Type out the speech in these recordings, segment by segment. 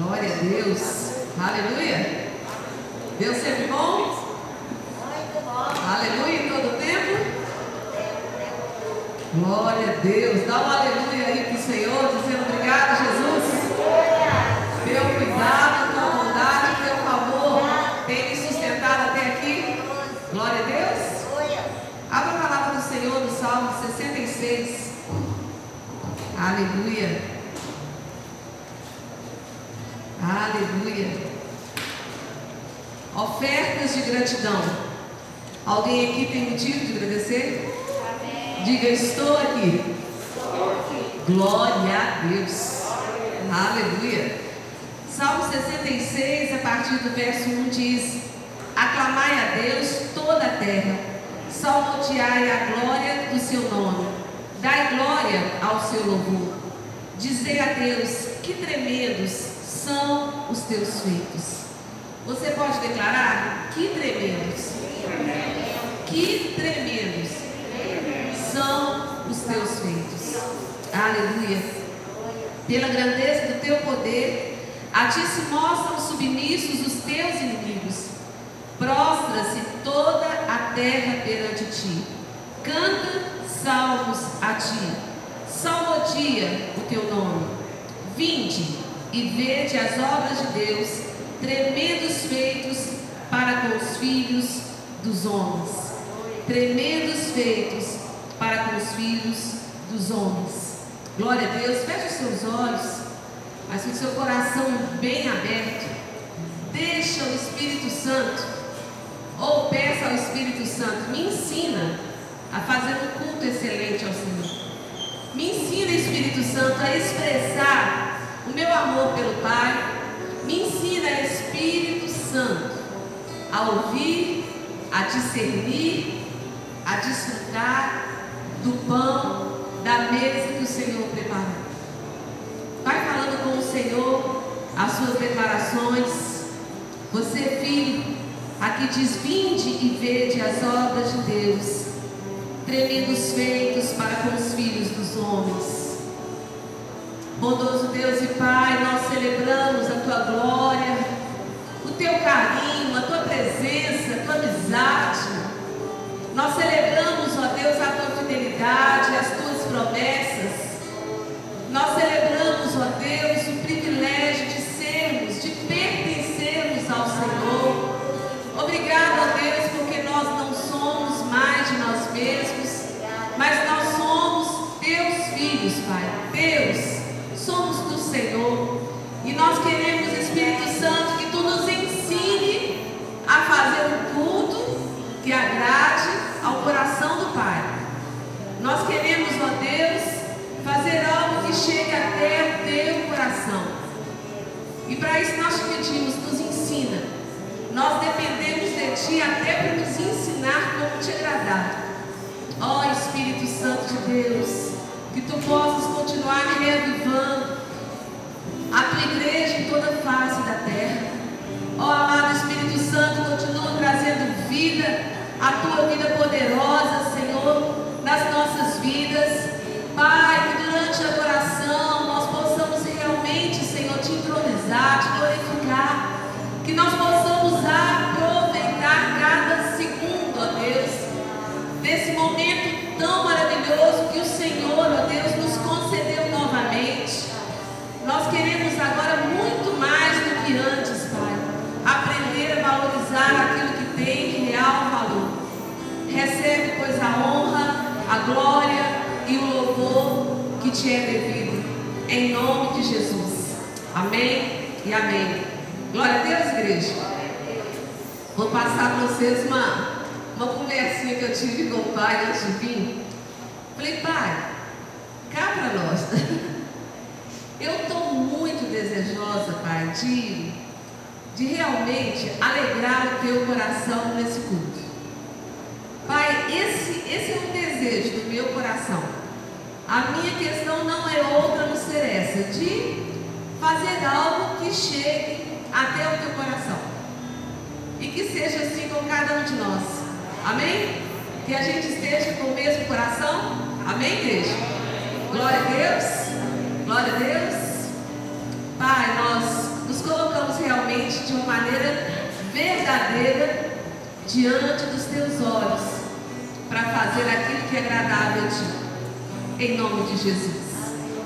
Glória a Deus. Aleluia. Deus sempre bom? Muito bom. Aleluia em todo o tempo? Glória a Deus. Dá um aleluia aí para o Senhor, dizendo obrigado, Jesus. Teu cuidado, tua bondade, teu favor tem me sustentado até aqui. Glória a Deus. Abra a palavra do Senhor no Salmo 66. Aleluia. Aleluia. Ofertas de gratidão. Alguém aqui tem motivo de agradecer? Amém. Diga, estou aqui. Estou aqui. Glória a Deus. Glória a Deus. Aleluia. Salmo 66, a partir do verso 1 diz: aclamai a Deus toda a terra, salmodiai a glória do seu nome, dai glória ao seu louvor. Dizei a Deus, que tremendos são os teus feitos. Você pode declarar? Que tremendos, que tremendos são os teus feitos. Aleluia. Pela grandeza do teu poder, a ti se mostram submissos os teus inimigos. Prostra-se toda a terra perante ti. Canta salmos a ti. Salmodia o teu nome. Vinde e vede as obras de Deus, tremendos feitos para com os filhos dos homens. Tremendos feitos para com os filhos dos homens. Glória a Deus. Feche os seus olhos, mas com o seu coração bem aberto. Deixa o Espírito Santo, ou peça ao Espírito Santo, me ensina a fazer um culto excelente ao Senhor. Me ensina, Espírito Santo, a expressar o meu amor pelo Pai. Me ensina, Espírito Santo, a ouvir, a discernir, a desfrutar do pão da mesa que o Senhor preparou. Vai falando com o Senhor as suas declarações. Você, filho, aqui diz: vinde e vede as obras de Deus, tremendos feitos para com os filhos dos homens. Bondoso Deus e Pai, nós celebramos a tua glória, o teu carinho, a tua presença, a tua amizade. Nós celebramos, ó Deus, a tua fidelidade, as tuas promessas. Nós celebramos, ó Deus, o privilégio de sermos, de pertencermos ao Senhor. Obrigado, ó Deus, porque nós não somos mais de nós mesmos, mas nós somos teus filhos, Pai. Deus, somos do Senhor, e nós queremos, Espírito Santo, que tu nos ensine a fazer um culto que agrade ao coração do Pai. Nós queremos, ó Deus, fazer algo que chegue até o teu coração, e para isso nós te pedimos, nos ensina. Nós dependemos de ti até para nos ensinar como te agradar. Ó Espírito Santo de Deus, que tu possas continuar reavivando a tua igreja em toda a face da terra. Ó amado Espírito Santo, continua trazendo vida, a tua vida poderosa, Senhor, nas nossas vidas. Pai, que durante a oração nós possamos realmente, Senhor, te entronizar, te glorificar, que nós possamos aproveitar cada segundo, ó Deus, desse momento tão maravilhoso que o Senhor, ó Deus, nos concedeu novamente. Nós queremos agora muito mais do que antes, Pai, aprender a valorizar aquilo que tem real valor. Recebe, pois, a honra, a glória e o louvor que te é devido, em nome de Jesus. Amém e amém. Glória a Deus, igreja. Vou passar para vocês uma conversinha que eu tive com o Pai antes de vir. Falei: Pai, cá para nós. Eu estou muito desejosa, Pai, de realmente alegrar o teu coração nesse culto. Pai, esse é um desejo do meu coração. A minha questão não é outra, não ser essa, de fazer algo que chegue até o teu coração. E que seja assim com cada um de nós. Amém? Que a gente esteja com o mesmo coração. Amém, igreja? Glória a Deus. Glória a Deus. Pai, nós nos maneira verdadeira diante dos teus olhos, para fazer aquilo que é agradável a ti, em nome de Jesus.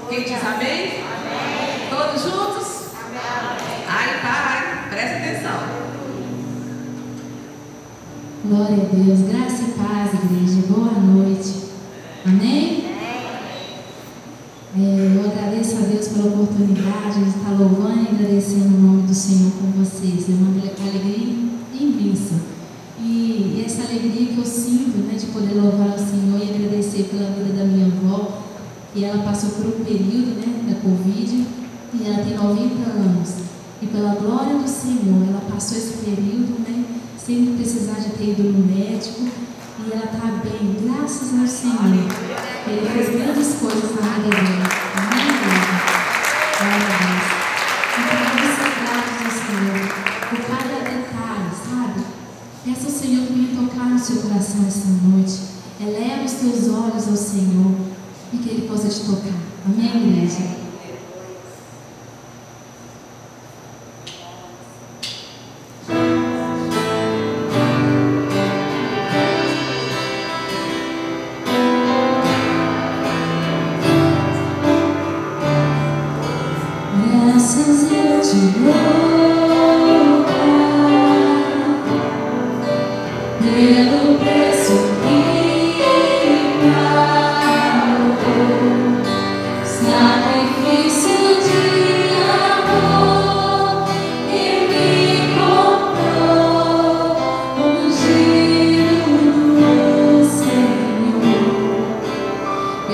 Quem diz amém? Amém. Todos juntos? Amém. Aí tá, presta atenção. Glória a Deus, graça e paz, igreja, boa noite. Amém? Eu agradeço a Deus pela oportunidade de estar louvando e agradecendo o nome do Senhor com vocês. É uma alegria imensa. E essa alegria que eu sinto, né, de poder louvar ao Senhor e agradecer pela vida da minha avó, que ela passou por um período, né, da Covid, e ela tem 90 anos. E pela glória do Senhor, ela passou esse período, né, sem precisar de ter ido no médico, e ela está bem, graças ao Senhor. Ele fez grandes coisas na vida dela. Amém, glória a Deus. Então, vamos ser gratos ao Senhor por cada detalhe, sabe? Peça ao Senhor que venha tocar no seu coração essa noite. Eleva os teus olhos ao Senhor e que Ele possa te tocar. Amém, igreja?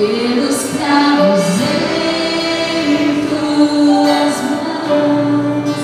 Pelos cravos em tuas mãos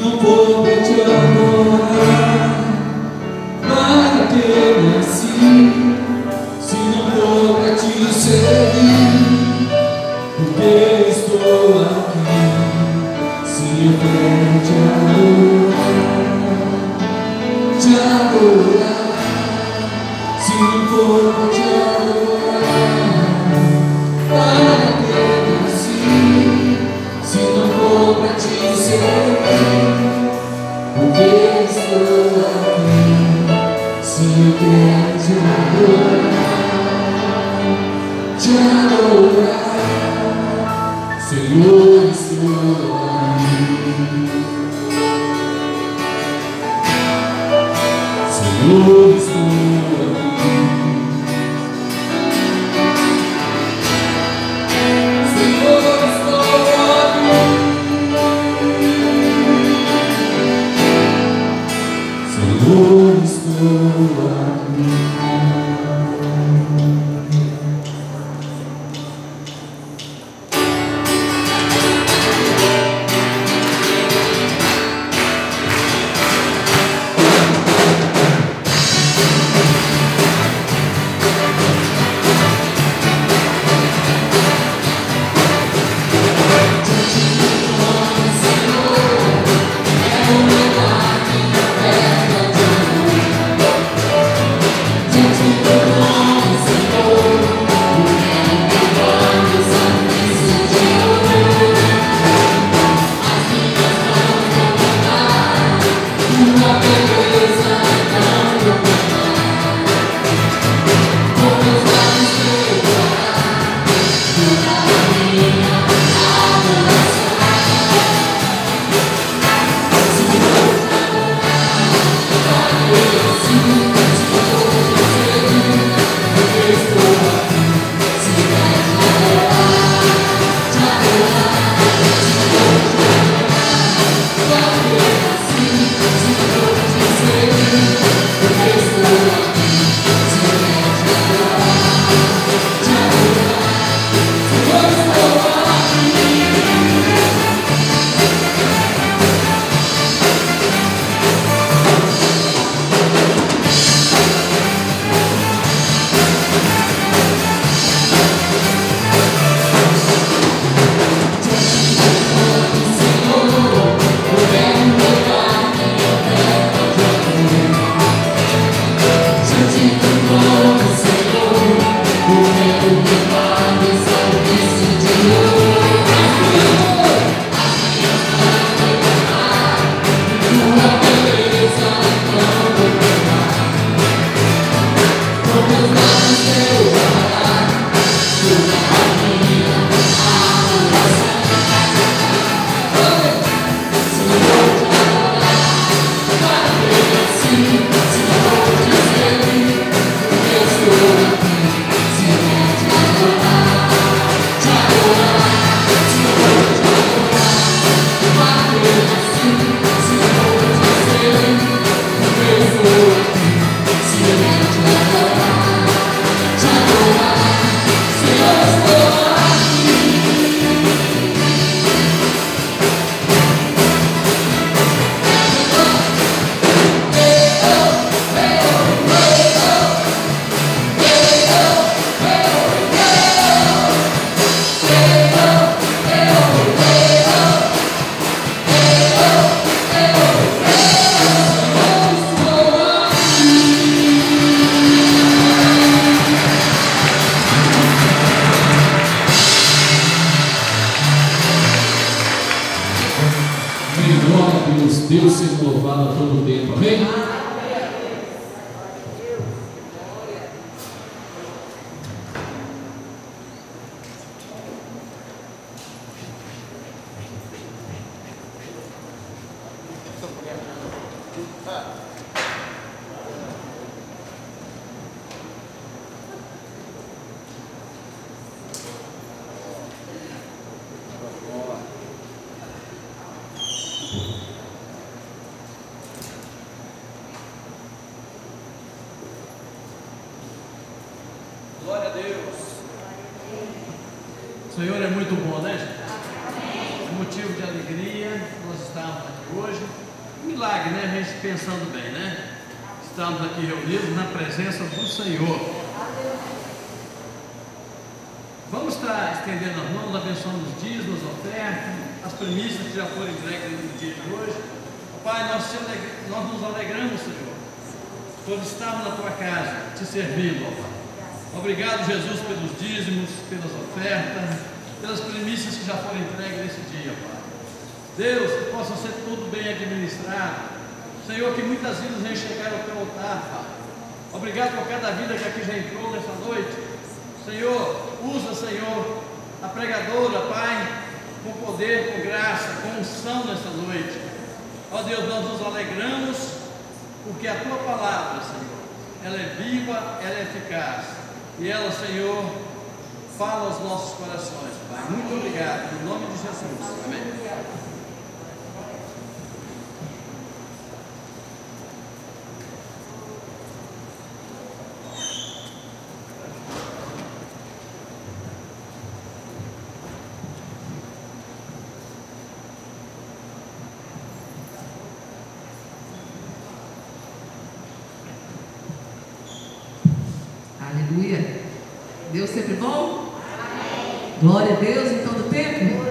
não poder te adorar. Para que nasci se não puder te servir? Porque estou aqui se eu puder te adorar, te adorar, se não puder te adorar. Para que nasci se não puder te servir? Porque estou aqui se eu puder te adorar. Te adorar, Senhor, estou aqui. Senhor, estou aqui. Senhor, estou aqui. Senhor, estou aqui. Deus seja louvado a todo tempo, amém? Motivo de alegria nós estamos aqui hoje. Milagre, né? A gente pensando bem, né? Estamos aqui reunidos na presença do Senhor. Vamos estar estendendo as mãos, abençoando os dízimos, ofertas, as primícias que já foram entregues no dia de hoje. Pai, nós nos alegramos, Senhor, por estarmos na tua casa, te servindo, ó Pai. Obrigado, Jesus, pelos dízimos, pelas ofertas, pelas primícias que já foram entregues nesse dia, Pai. Deus, que possa ser tudo bem administrado. Senhor, que muitas vidas venham chegar ao teu altar, Pai. Obrigado por cada vida que aqui já entrou nessa noite. Senhor, usa, Senhor, a pregadora, Pai, com poder, com graça, com unção nessa noite. Ó Deus, nós nos alegramos, porque a tua palavra, Senhor, ela é viva, ela é eficaz. E ela, Senhor, fala aos nossos corações, Pai. Muito obrigado, em nome de Jesus. Amém. Deus sempre bom? Amém. Glória a Deus em todo o tempo?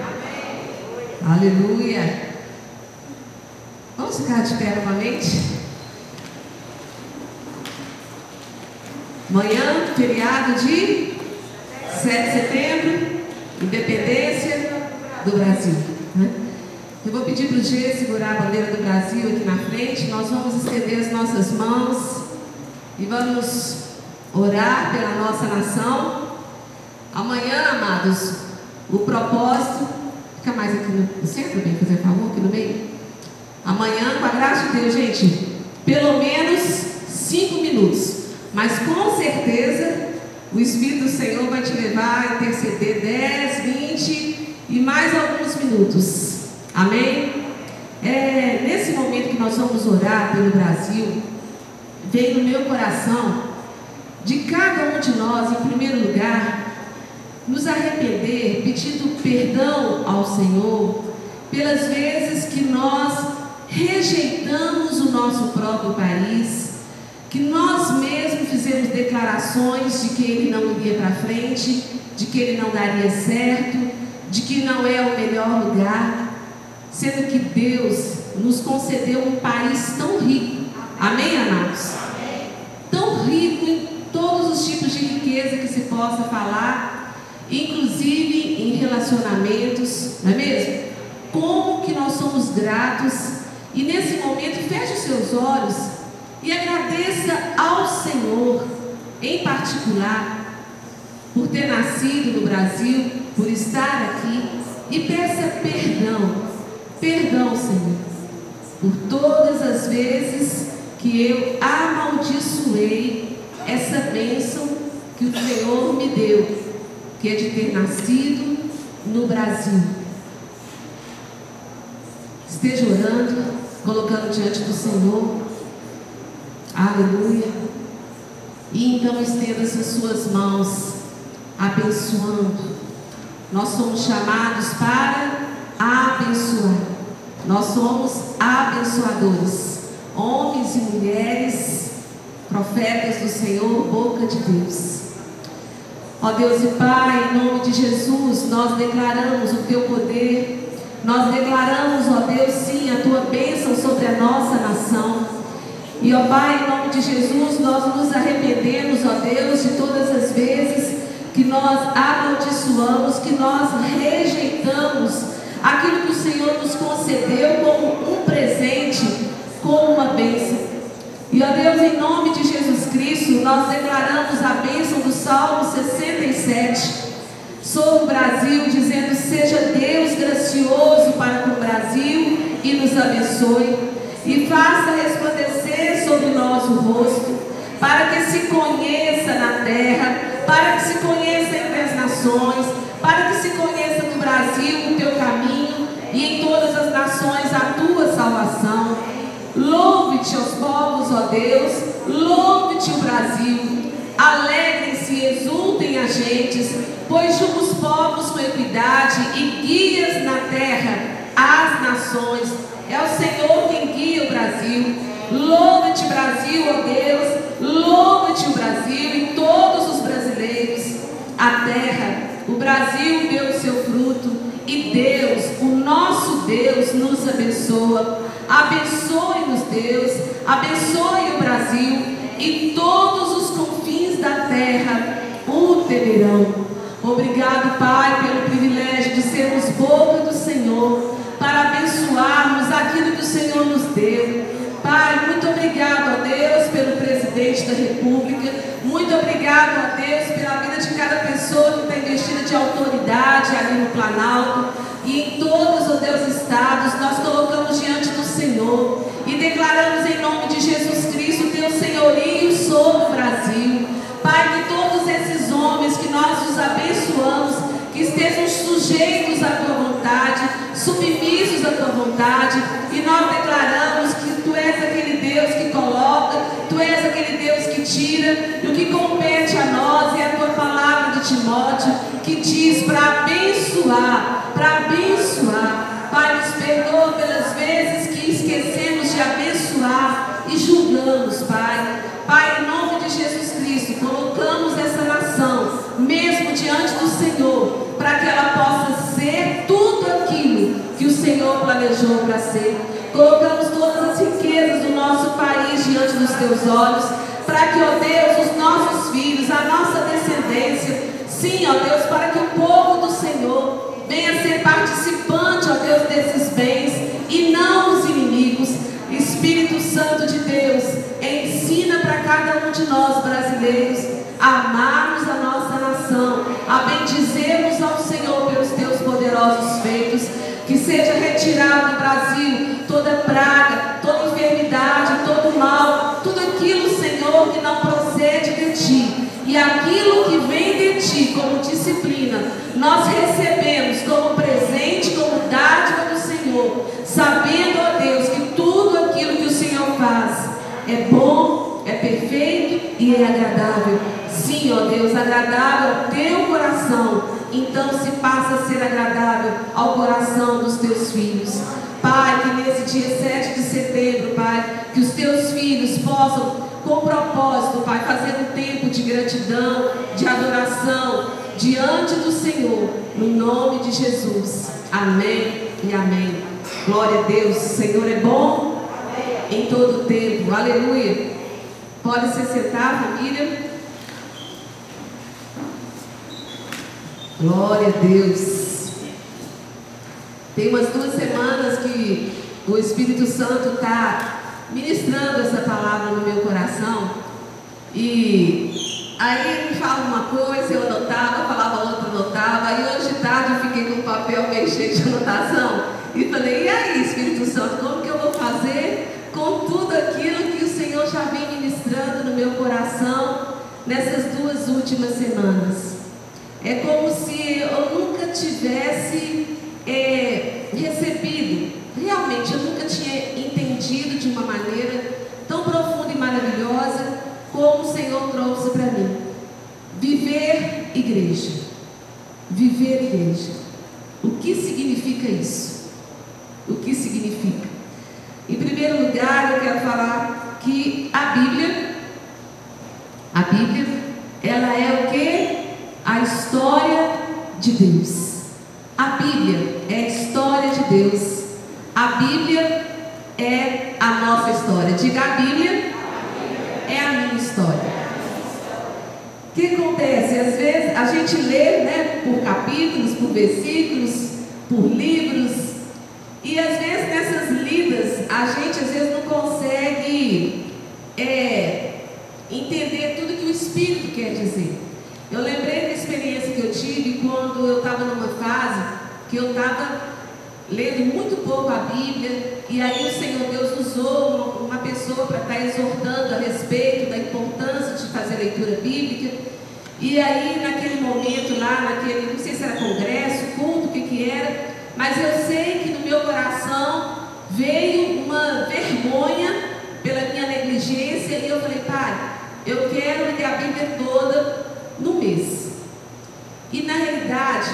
Amém. Aleluia. Vamos ficar de pé novamente? Manhã, feriado de 7 de setembro, independência do Brasil. Eu vou pedir para o Gê segurar a bandeira do Brasil aqui na frente. Nós vamos estender as nossas mãos e vamos orar pela nossa nação. Amanhã, amados, o propósito, fica mais aqui no centro, bem, fazer favor, aqui no meio. Amanhã, com a graça de Deus, gente, pelo menos 5 minutos, mas com certeza o Espírito do Senhor vai te levar a interceder 10, 20 e mais alguns minutos. Amém? Nesse momento que nós vamos orar pelo Brasil, veio no meu coração de cada um de nós, em primeiro lugar, nos arrepender, pedindo perdão ao Senhor pelas vezes que nós rejeitamos o nosso próprio país, que nós mesmos fizemos declarações de que ele não iria para frente, de que ele não daria certo, de que não é o melhor lugar, sendo que Deus nos concedeu um país tão rico. Amém, amados? Tão rico em todos os tipos de riqueza que se possa falar, inclusive em relacionamentos, não é mesmo? Como que nós somos gratos. E nesse momento, feche os seus olhos e agradeça ao Senhor, em particular, por ter nascido no Brasil, por estar aqui, e peça perdão, perdão, Senhor, por todas as vezes que eu amaldiçoei essa bênção que o Senhor me deu, que é de ter nascido no Brasil. Esteja orando, colocando diante do Senhor. Aleluia. E então estenda as suas mãos, abençoando. Nós somos chamados para abençoar. Nós somos abençoadores, homens e mulheres, profetas do Senhor, boca de Deus. Ó Deus e Pai, em nome de Jesus, nós declaramos o teu poder, nós declaramos, ó Deus, sim, a tua bênção sobre a nossa nação. E ó Pai, em nome de Jesus, nós nos arrependemos, ó Deus, de todas as vezes que nós amaldiçoamos, que nós rejeitamos aquilo que o Senhor nos concedeu como um presente, como uma bênção. E, ó Deus, em nome de Jesus Cristo, nós declaramos a bênção do Salmo 67 sobre o Brasil, dizendo: seja Deus gracioso para com o Brasil e nos abençoe, e faça resplandecer sobre nós o rosto, para que se conheça na terra, para que se conheça entre as nações, para que se conheça no Brasil o teu caminho e em todas as nações a tua salvação. Louve-te os povos, ó Deus, louve-te o Brasil, alegrem-se e exultem as gentes, pois julga os povos com equidade e guias na terra as nações. É o Senhor quem guia Brasil. Louva-te, Brasil, ó Deus. Louva-te o Brasil e todos os brasileiros. A terra, o Brasil deu o seu fruto. E Deus, o nosso Deus, nos abençoa. Abençoe-nos, Deus. Abençoe o Brasil e todos os confins da terra o temerão. Obrigado, Pai, pelo privilégio de sermos boca do Senhor, para abençoarmos aquilo que o Senhor nos deu. Pai, muito obrigado, ó Deus, pelo presidente da República. Muito obrigado, ó Deus, pela vida de cada pessoa que está investida de autoridade ali no Planalto. E em todos, ó Deus, estados, nós colocamos diante do Senhor e declaramos em nome de Jesus Cristo, teu senhorio sobre o Brasil. Pai, que todos esses homens que nós os abençoamos, que estejam sujeitos à tua vontade, submissos à tua vontade, e nós declaramos que tu és aquele Deus que coloca, tu és aquele Deus que tira, e o que compete a nós é a tua palavra de Timóteo, que diz para abençoar, para abençoar. Pai, nos perdoa pelas vezes que esquecemos de abençoar e julgamos, Pai. Pai, em nome de Jesus Cristo, colocamos essa nação mesmo diante do Senhor, para que ela possa ser tudo aquilo que o Senhor planejou para ser. Colocamos todas as riquezas do nosso país diante dos teus olhos, para que, ó Deus, os nossos filhos, a nossa descendência, sim, ó Deus, para que o povo do Senhor venha ser participante, ó Deus, desses bens e não os inimigos. Espírito Santo de Deus, ensina para cada um de nós brasileiros a amarmos a nossa nação, a bendizermos ao Senhor pelos teus poderosos feitos, que seja retirado do Brasil toda praga, toda enfermidade, todo mal, tudo aquilo, Senhor, que não procede de ti. E aquilo que vem de ti como disciplina, nós recebemos como presente, como dádiva do Senhor, sabendo, ó Deus, que tudo aquilo que o Senhor faz é bom, é perfeito e é agradável. Sim, ó Deus, agradável ao teu coração, então se passa a ser agradável ao coração dos teus filhos. Pai, que nesse dia 7 de setembro, Pai, que os teus filhos possam, com propósito, Pai, fazer um tempo de gratidão, de adoração diante do Senhor, no nome de Jesus. Amém e amém. Glória a Deus, o Senhor é bom em todo o tempo. Aleluia. Pode se sentar, família. Glória a Deus. Tem umas 2 semanas que o Espírito Santo está ministrando essa palavra no meu coração, e aí ele me fala uma coisa, eu anotava, falava outra, anotava, e hoje de tarde eu fiquei com um papel meio cheio de anotação, e falei, e aí, Espírito Santo, como que eu vou fazer com tudo aquilo que o Senhor já vem ministrando no meu coração nessas 2 últimas semanas? É como se eu nunca tivesse recebido, realmente, eu nunca tinha entendido de uma maneira tão profunda e maravilhosa como o Senhor trouxe para mim. Viver igreja. Viver igreja. O que significa isso? O que significa? Em primeiro lugar, eu quero falar que a Bíblia, ela é o quê? A história de Deus. A Bíblia é a história de Deus. A Bíblia é a nossa história. Diga, a Bíblia é a minha história. O que acontece? Às vezes a gente lê, né, por capítulos, por versículos, por livros, e às vezes nessas lidas a gente às vezes não consegue entender tudo que o Espírito quer dizer. Eu lembrei da experiência que eu tive quando eu estava numa fase que eu estava lendo muito pouco a Bíblia, e aí o Senhor Deus usou uma pessoa para estar exortando a respeito da importância de fazer leitura bíblica. E aí naquele momento lá, não sei se era congresso, culto, o que que era, mas eu sei que no meu coração veio uma vergonha pela minha negligência, e eu falei, Pai, eu quero ler a Bíblia toda no mês. E na realidade,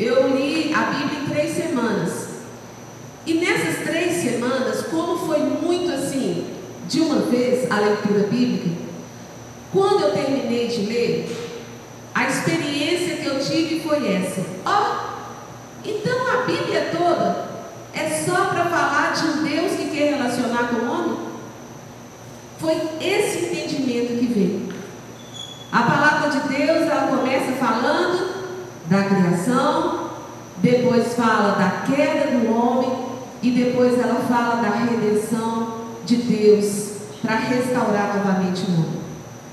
eu li a Bíblia em 3 semanas. E nessas 3 semanas, como foi muito fez a leitura bíblica, quando eu terminei de ler, a experiência que eu tive foi essa: então a Bíblia toda é só para falar de um Deus que quer relacionar com o homem? Foi esse entendimento que veio. A palavra de Deus, ela começa falando da criação, depois fala da queda do homem e depois ela fala da redenção de Deus para restaurar novamente o mundo.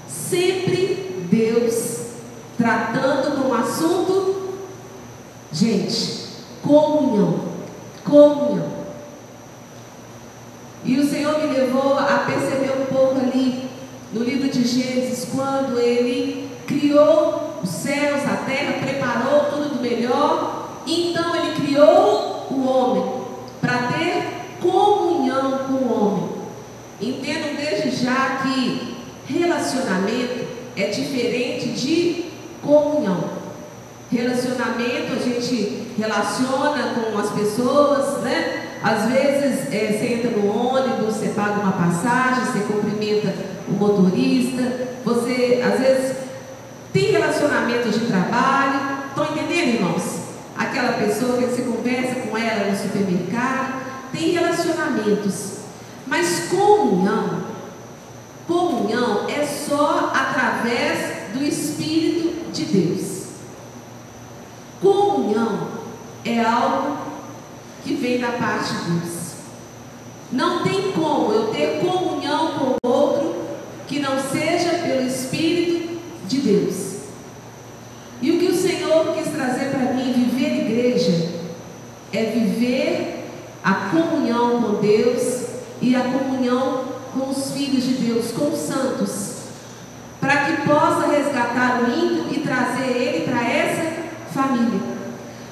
Sempre Deus tratando de um assunto, gente, comunhão. E o Senhor me levou a perceber um pouco ali no livro de Gênesis, quando Ele criou os céus, a terra, preparou tudo do melhor. Então Ele criou o homem para ter comunhão com o homem. Entendam desde já que relacionamento é diferente de comunhão. Relacionamento, a gente relaciona com as pessoas, né? Às vezes você entra no ônibus, você paga uma passagem, você cumprimenta o motorista, você às vezes tem relacionamento de trabalho. Estão entendendo, irmãos? Aquela pessoa que você conversa com ela no supermercado, tem relacionamentos. Mas comunhão é só através do Espírito de Deus. Comunhão é algo que vem da parte de Deus. Não tem como eu ter comunhão com o outro que não seja pelo Espírito de Deus. E o que o Senhor quis trazer para mim, viver igreja, é viver a comunhão com Deus e a comunhão com os filhos de Deus, com os santos, para que possa resgatar o ímpio e trazer ele para essa família.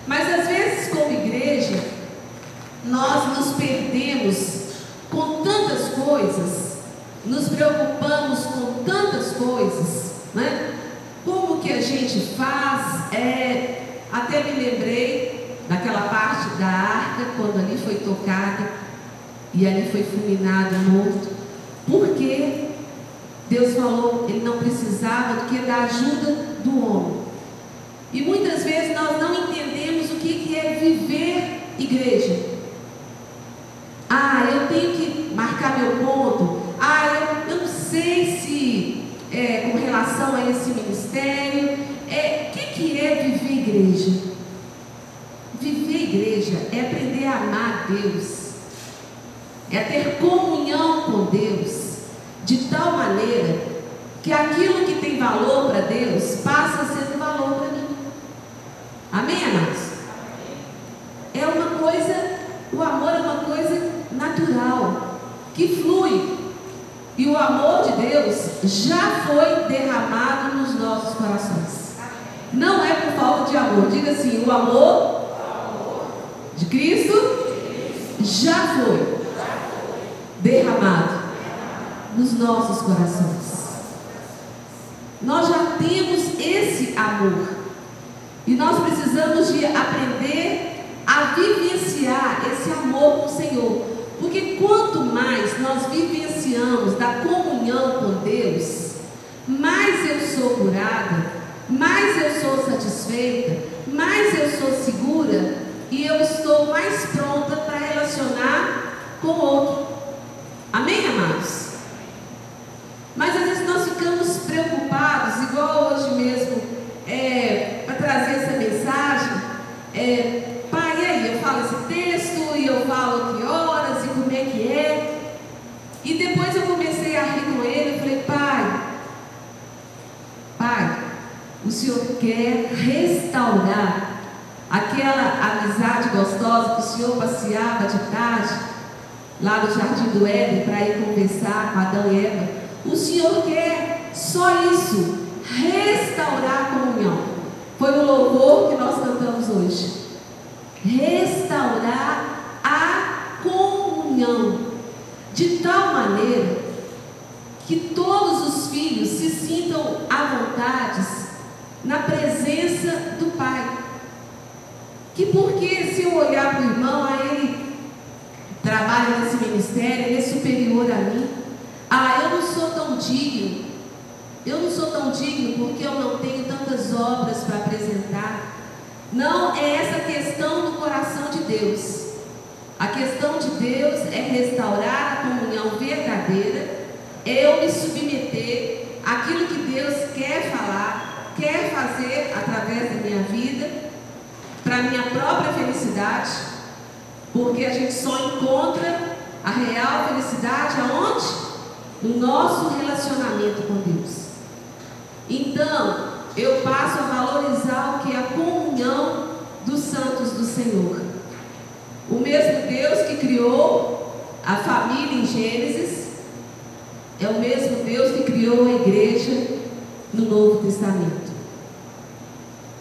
Mas às vezes, como igreja, nós nos perdemos com tantas coisas, nos preocupamos com tantas coisas, né? Como que a gente faz? Até me lembrei daquela parte da arca, quando ali foi tocada e ali foi fulminado, morto, porque Deus falou, Ele não precisava do que da ajuda do homem. E muitas vezes nós não entendemos o que é viver igreja. Eu tenho que marcar meu ponto. Eu não sei se com relação a esse ministério. O que é viver igreja? Viver igreja é aprender a amar a Deus, é ter comunhão com Deus, de tal maneira que aquilo que tem valor para Deus passa a ser um valor para mim. Amém, amados? É uma coisa, o amor é uma coisa natural, que flui. E o amor de Deus já foi derramado nos nossos corações. Não é por falta de amor. Diga assim: o amor de Cristo já foi derramado nos nossos corações. Nós já temos esse amor e nós precisamos de aprender a vivenciar esse amor com o Senhor, porque quanto mais nós vivenciamos da comunhão com Deus, mais eu sou curada, mais eu sou satisfeita, mais eu sou segura e eu estou mais pronta para relacionar com o outro. Amém, amados? Mas às vezes nós ficamos preocupados, igual hoje mesmo, para trazer essa mensagem, pai, aí eu falo esse texto, e eu falo que horas, e como é que é. E depois eu comecei a rir com ele, eu falei: Pai, o Senhor quer restaurar aquela amizade gostosa que o Senhor passeava de tarde lá no jardim do Éden para ir conversar com Adão e Eva. O Senhor quer só isso, restaurar a comunhão. Foi o louvor que nós cantamos hoje: restaurar a comunhão, de tal maneira que todos os filhos se sintam à vontade na presença do Pai. Porque se eu olhar para o irmão, a ele trabalha nesse ministério, ele é superior a mim, Eu não sou tão digno porque eu não tenho tantas obras para apresentar. Não é essa questão do coração de Deus. A questão de Deus é restaurar a comunhão verdadeira, eu me submeter àquilo que Deus quer falar, quer fazer através da minha vida, para a minha própria felicidade, porque a gente só encontra a real felicidade aonde? No nosso relacionamento com Deus. Então, eu passo a valorizar o que é a comunhão dos santos do Senhor. O mesmo Deus que criou a família em Gênesis é o mesmo Deus que criou a igreja no Novo Testamento.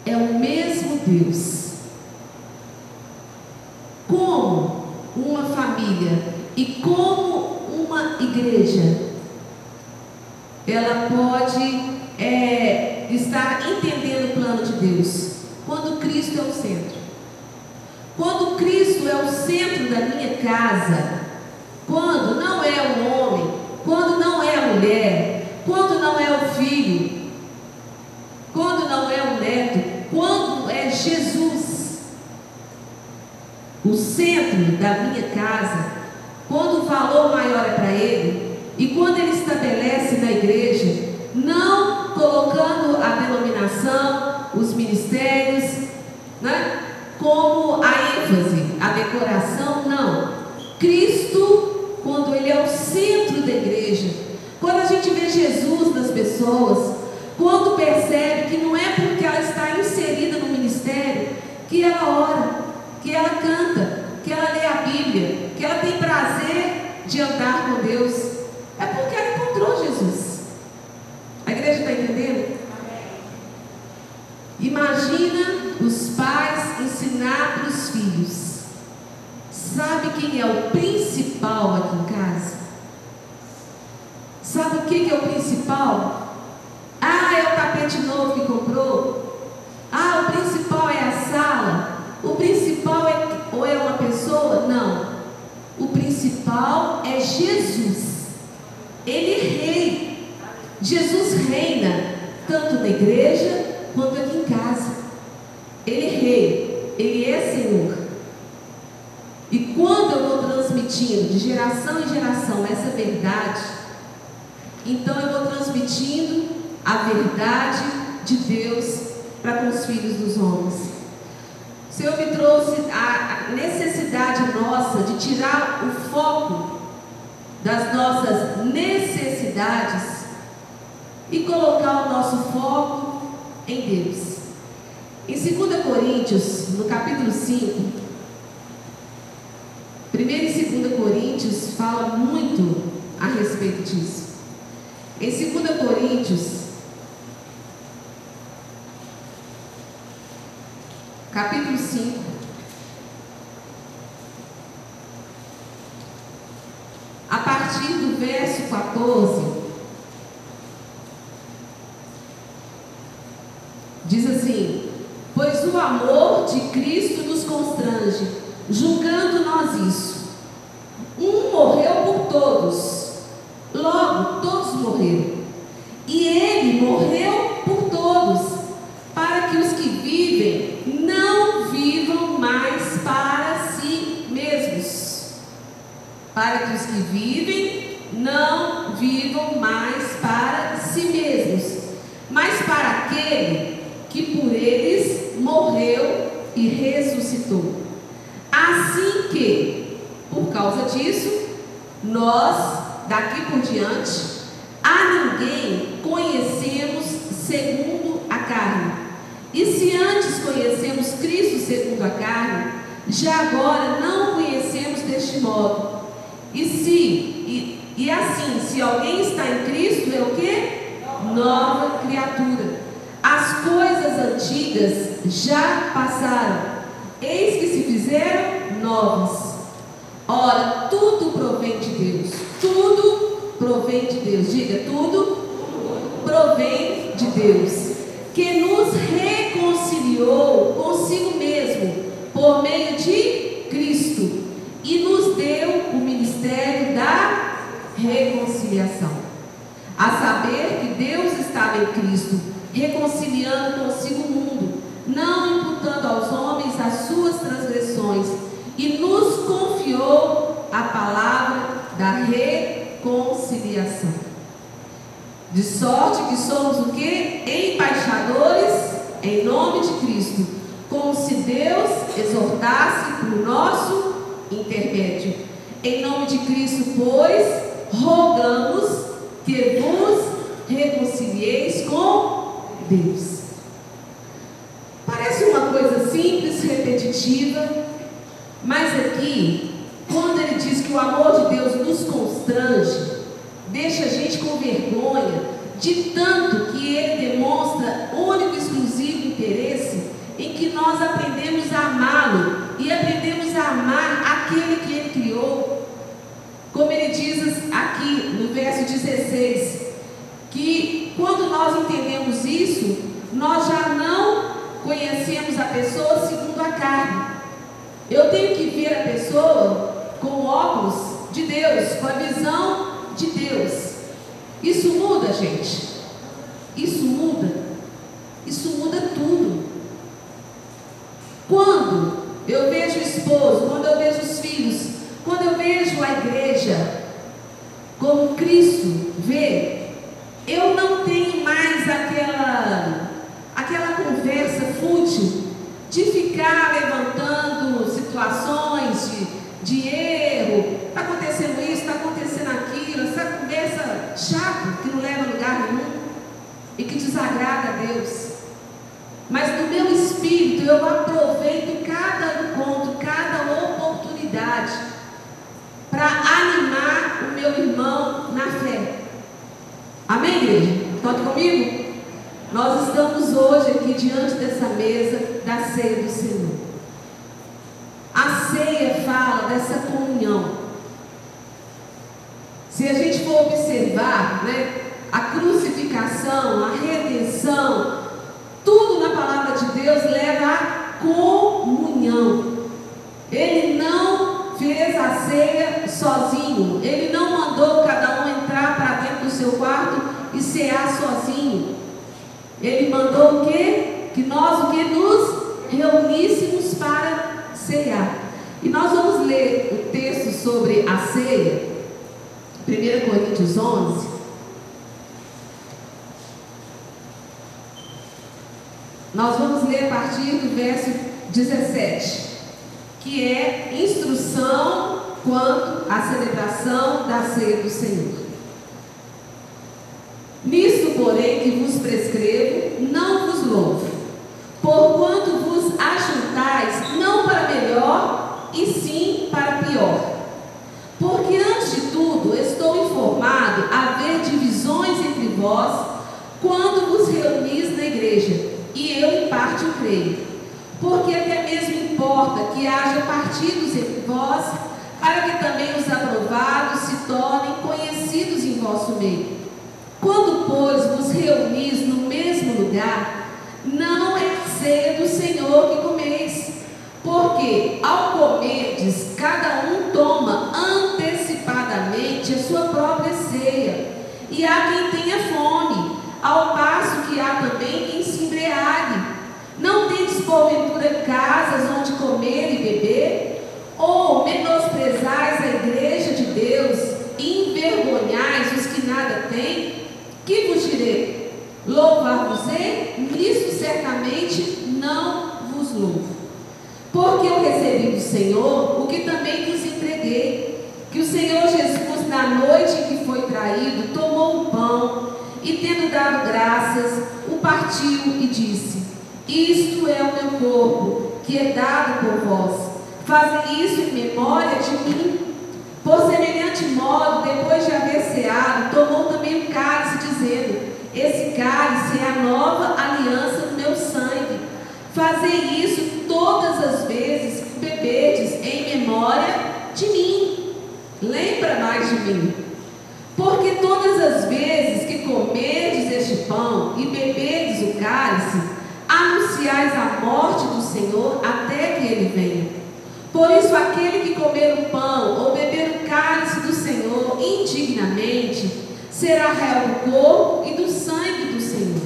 É o mesmo Deus. Como uma família e como uma igreja, ela pode estar entendendo o plano de Deus quando Cristo é o centro. Quando Cristo é o centro da minha casa, quando não é o homem, quando não é a mulher, quando não é o filho, quando não é o neto, quando é Jesus o centro da minha casa, quando o valor maior é para Ele, e quando Ele estabelece na igreja, não colocando a denominação, os ministérios, né, como a ênfase, a decoração, não. Cristo, quando Ele é o centro da igreja, quando a gente vê Jesus nas pessoas, quando percebe que não é porque ela está inserida no ministério que ela ora, que ela canta, que ela lê a Bíblia, que ela tem prazer de andar com Deus, é porque ela encontrou Jesus. A igreja está entendendo? Imagina os pais ensinar para os filhos. Sabe quem é o principal aqui em casa? Sabe o que é o principal? Ah, é o tapete novo que comprou. Ah, o principal é a sala. O principal é ou é uma pessoa? Não. O principal é Jesus. Ele é rei. Jesus reina tanto na igreja quanto aqui em casa. Ele é rei, Ele é Senhor. E quando eu vou transmitindo de geração em geração essa verdade, então eu vou transmitindo a verdade de Deus para com os filhos dos homens. O Senhor me trouxe a necessidade nossa de tirar o foco das nossas necessidades e colocar o nosso foco em Deus. Em 2 Coríntios, no capítulo 5, 1 e 2 Coríntios fala muito a respeito disso. Em 2 Coríntios, capítulo 5, a partir do verso 14, diz assim: pois o amor de Cristo nos constrange, julgando nós isso. Um morreu por todos, logo todos morreram. E Ele morreu por todos, para que os que vivem não vivam mais para si mesmos. Para que os que vivem não vivam mais para si mesmos, mas para aquele que por eles morreu e ressuscitou. Assim que, por causa disso, nós, daqui por diante, a ninguém conhecemos segundo a carne. E se antes conhecemos Cristo segundo a carne, já agora não o conhecemos deste modo. E assim, se alguém está em Cristo, é o quê? Nova criatura. As coisas antigas já passaram, eis que se fizeram novas. Ora, tudo provém de Deus. Tudo provém de Deus. Diga, tudo provém de Deus, que nos reconciliou consigo mesmo por meio de Cristo e nos deu o ministério da reconciliação. a saber que Deus estava em Cristo, reconciliando consigo o mundo, não imputando aos homens as suas transgressões, e nos confiou a palavra da reconciliação. De sorte que somos o quê? Embaixadores em nome de Cristo, como se Deus exortasse por nosso intermédio. Em nome de Cristo, pois, rogamos que vos reconcilieis com Deus. Parece uma coisa simples, repetitiva, mas aqui, quando ele diz que o amor de Deus nos constrange, deixa a gente com vergonha, de tanto que ele demonstra único e exclusivo interesse em que nós aprendemos a amá-lo e aprendemos a amar aquele que ele criou. Como ele diz aqui no verso 16, que quando nós entendemos isso, nós já não conhecemos a pessoa segundo a carne. Eu tenho que ver a pessoa com óculos de Deus, com a visão de Deus. Isso muda, gente. Isso muda. Isso muda tudo. Quando eu vejo o esposo, quando eu vejo os filhos, quando eu vejo a igreja como Cristo vê, eu não tenho mais aquela conversa fútil de ficar levantando situações de erro. Está acontecendo isso, está acontecendo aquilo. Essa conversa chata que não leva a lugar nenhum e que desagrada a Deus. Mas no meu espírito eu aproveito cada encontro, cada oportunidade para animar o meu irmão na fé. Amém, igreja? Estão aqui comigo? Nós estamos hoje aqui diante dessa mesa da ceia do Senhor. A ceia fala dessa comunhão. Se a gente for observar, né, a crucificação, a redenção, tudo na palavra de Deus leva à comunhão. Ele não fez a ceia sozinho. Ele não mandou cada um entrar para dentro do seu quarto e cear sozinho. Ele mandou o quê? Que nós o quê? Nos reuníssemos para cear. E nós vamos ler o texto sobre a ceia, 1 Coríntios 11. Nós vamos ler a partir do verso 17, que é instrução quanto à celebração da ceia do Senhor. Nisto, porém, que vos prescrevo, não vos louvo, porquanto vos ajuntais não para melhor, e sim para pior. Porque antes de tudo estou informado a haver divisões entre vós, quando vos reunis na igreja, e eu em parte o creio. Porque até mesmo importa que haja partidos entre vós, para que também os aprovados se tornem conhecidos em vosso meio. Quando, pois, vos reunis no mesmo lugar, não é ceia do Senhor que comeis, porque ao comerdes, cada um toma antecipadamente a sua própria ceia, e há quem tenha fome, ao passo que há também quem se embriague. Não tendes porventura casas onde comer e beber? Ou menosprezais a igreja de Deus e envergonhais os que nada têm? Que vos direi? Louvar-vos-ei? Nisso certamente não vos louvo. Porque eu recebi do Senhor o que também vos entreguei, que o Senhor Jesus, na noite em que foi traído, tomou o pão e, tendo dado graças, o partiu e disse: Isto é o meu corpo, que é dado por vós. Fazem isso em memória de mim. Por semelhante modo, depois de haver ceado, tomou também o cálice, dizendo: Esse cálice é a nova aliança do meu sangue. Fazei isso todas as vezes que beberdes em memória de mim. Lembra mais de mim. Porque todas as vezes que comerdes este pão e beberdes o cálice, anunciais a morte do Senhor até que ele venha. Por isso, aquele que comer o pão ou beber o cálice do Senhor indignamente, será réu do corpo e do sangue do Senhor.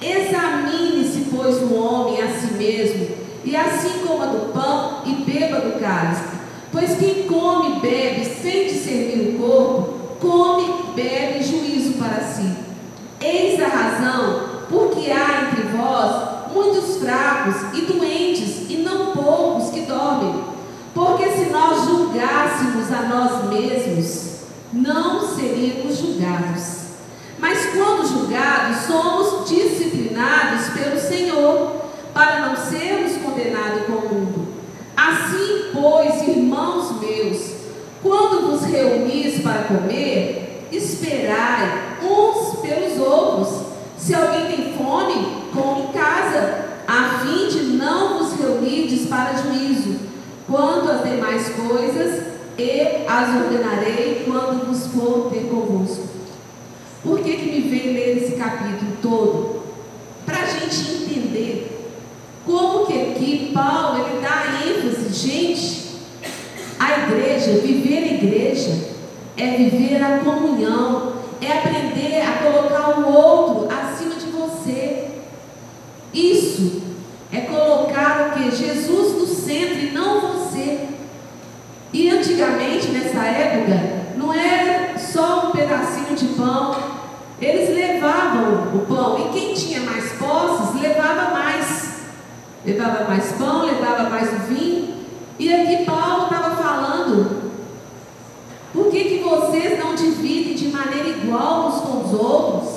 Examine-se, pois, o homem a si mesmo, e assim coma do pão e beba do cálice. Pois quem come e bebe sem discernir o corpo, come, bebe juízo para si. Eis a razão porque há entre vós muitos fracos e doentes, e não poucos que dormem. Porque se nós julgássemos a nós mesmos, não seríamos julgados. Mas quando julgados, somos disciplinados pelo Senhor, para não sermos condenados com o mundo. Assim, pois, irmãos meus, quando vos reunis para comer, esperai uns pelos outros. Se alguém tem fome, come em casa, a fim de não vos reunirdes para juízo. Quanto às demais coisas, eu as ordenarei quando vos for ter convosco. Por que que me veio ler esse capítulo todo? Para a gente entender como que aqui Paulo, ele dá ênfase. Gente, a igreja, viver a igreja é viver a comunhão, é aprender a colocar o outro acima de você. Isso é colocar o que? Jesus no centro e não você. E antigamente, nessa época, não era só um pedacinho de pão. Eles levavam o pão, e quem tinha mais posses levava mais. Levava mais pão, levava mais o vinho. E aqui Paulo estava falando: por que que vocês não dividem de maneira igual uns com os outros?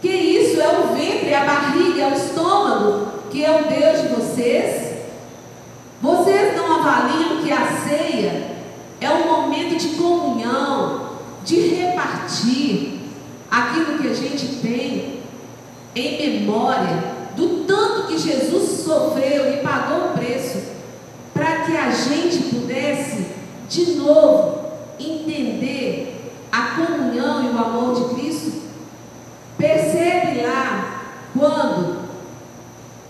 Que isso é o ventre, é a barriga, é o estômago, que é o Deus de vocês. Vocês não avaliam que a ceia é um momento de comunhão, de repartir aquilo que a gente tem em memória do tanto que Jesus sofreu e pagou o preço, para que a gente pudesse de novo entender a comunhão e o amor de Cristo. Percebe lá quando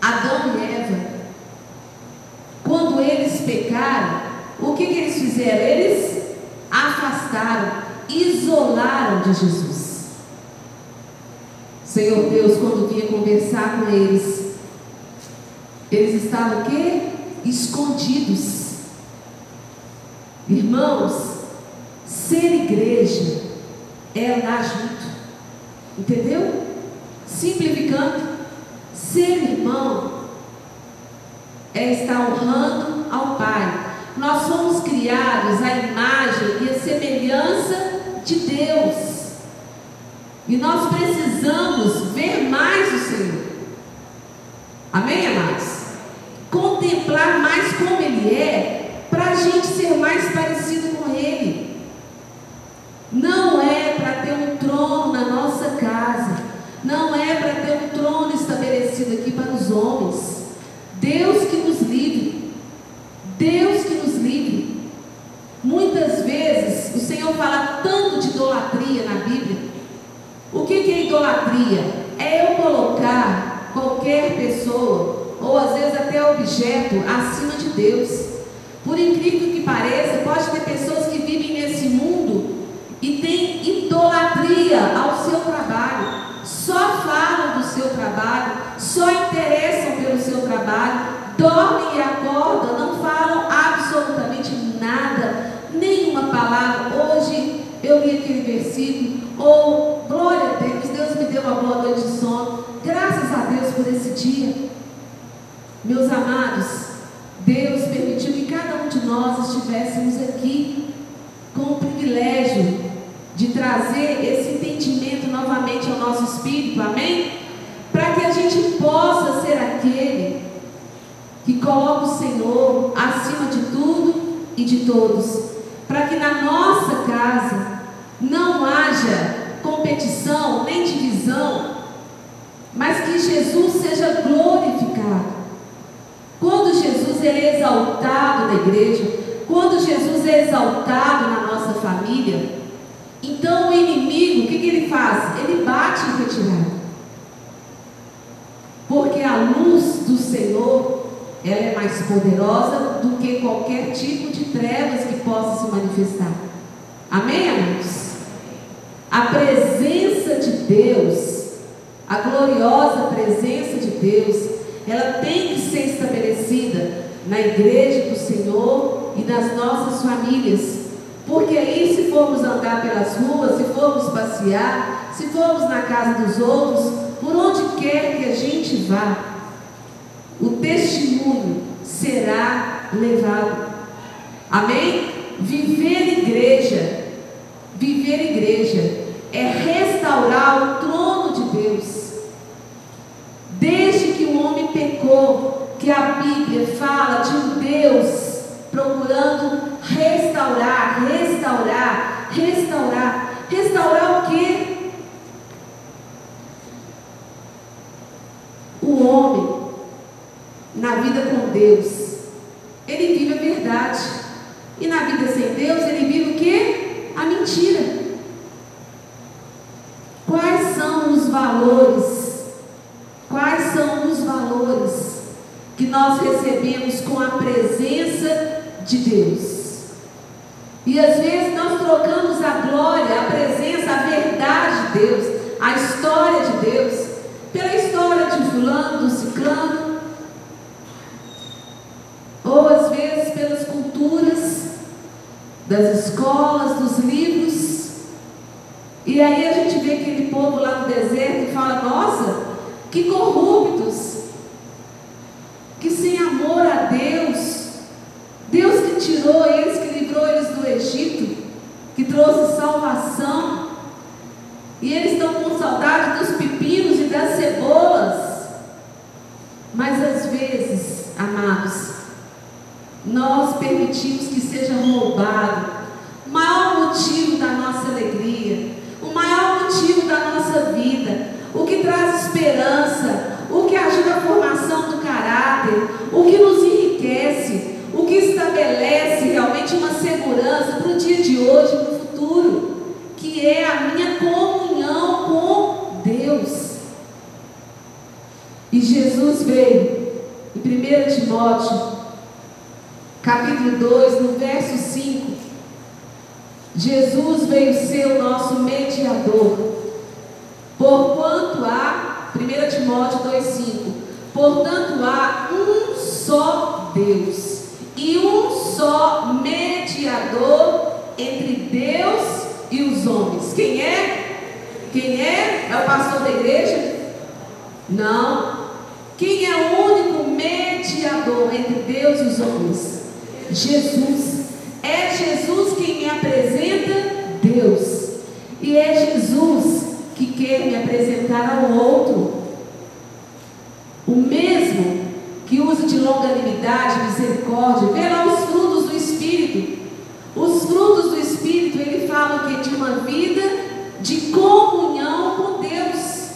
Adão e Eva, quando eles pecaram, o que que eles fizeram? Eles afastaram, isolaram de Jesus. Senhor Deus, quando vinha conversar com eles, eles estavam o quê? Escondidos. Irmãos, ser igreja é andar junto, entendeu? Simplificando, ser irmão é estar honrando ao Pai. Nós fomos criados à imagem e à semelhança de Deus, e nós precisamos ver mais o Senhor, amém, amados? Contemplar mais como Ele é, para a gente ser mais parecido com Ele. Não é para ter um trono na nossa casa, não é para ter um trono estabelecido aqui para os homens. Deus que nos livre, Deus que nos livre. Muitas vezes o Senhor fala tanto de idolatria na Bíblia. O que é idolatria? É eu colocar qualquer pessoa, ou às vezes até objeto, acima de Deus. Por incrível que pareça, pode ter pessoas que vivem nesse mundo e têm idolatria ao seu trabalho. Só falam do seu trabalho, só interessam pelo seu trabalho, dormem e acordam, não falam absolutamente nada, nenhuma palavra. Hoje eu li aquele versículo, ou glória a Deus, Deus me deu uma boa noite de sono, graças a Deus por esse dia. Meus amados, Deus permitiu que cada um de nós estivéssemos aqui com o privilégio de trazer esse entendimento novamente ao nosso espírito, amém? Para que a gente possa ser aquele que coloca o Senhor acima de tudo e de todos, para que na nossa casa não haja competição nem divisão, mas que Jesus seja glorificado. Quando Jesus é exaltado na igreja, quando Jesus é exaltado na nossa família, então o inimigo, o que que ele faz? Ele bate em retirada, porque a luz do Senhor, ela é mais poderosa do que qualquer tipo de trevas que possa se manifestar. Amém, amados? A presença de Deus, a gloriosa presença de Deus, ela tem que ser estabelecida na igreja do Senhor e nas nossas famílias. Porque aí, se formos andar pelas ruas, se formos passear, se formos na casa dos outros, por onde quer que a gente vá, o testemunho será levado. Amém? Viver igreja é restaurar o trono de Deus. Desde que o homem pecou, que a Bíblia fala de um Deus procurando restaurar. Restaurar o quê? O homem, na vida com Deus, ele vive a verdade. E na vida sem Deus, ele vive o quê? A mentira. Quais são os valores? Quais são os valores que nós recebemos com a presença de Deus? E às vezes nós trocamos a glória, a presença, a verdade de Deus, a história de Deus, pela história de fulano, do ciclano, ou às vezes pelas culturas, das escolas, dos livros. E aí a gente vê aquele povo lá no deserto e fala: nossa, que corruptos, que sem amor a Deus. Deus que tirou eles, que livrou eles do Egito, que trouxe salvação, e eles estão com saudade dos pepinos e das cebolas. Mas às vezes, amados, nós permitimos que seja roubado o maior motivo da nossa alegria, o maior motivo da nossa vida, o que traz esperança, o que ajuda a formação do caráter, o que nos enriquece, o que estabelece realmente uma segurança para o dia de hoje, para o futuro, que é a minha comunhão com Deus. E Jesus veio em 1 Timóteo capítulo 2, no verso 5, Jesus veio ser o nosso mediador. Porquanto há, 1 Timóteo 2,5, portanto há um só Deus e um só mediador entre Deus e os homens. Quem é? Quem é? É o pastor da igreja? Não. Quem é o único mediador entre Deus e os homens? Jesus. É Jesus quem me apresenta Deus, e é Jesus que quer me apresentar ao outro, o mesmo que usa de longanimidade, misericórdia. Vê lá os frutos do Espírito. Os frutos do Espírito, ele fala que é de uma vida de comunhão com Deus.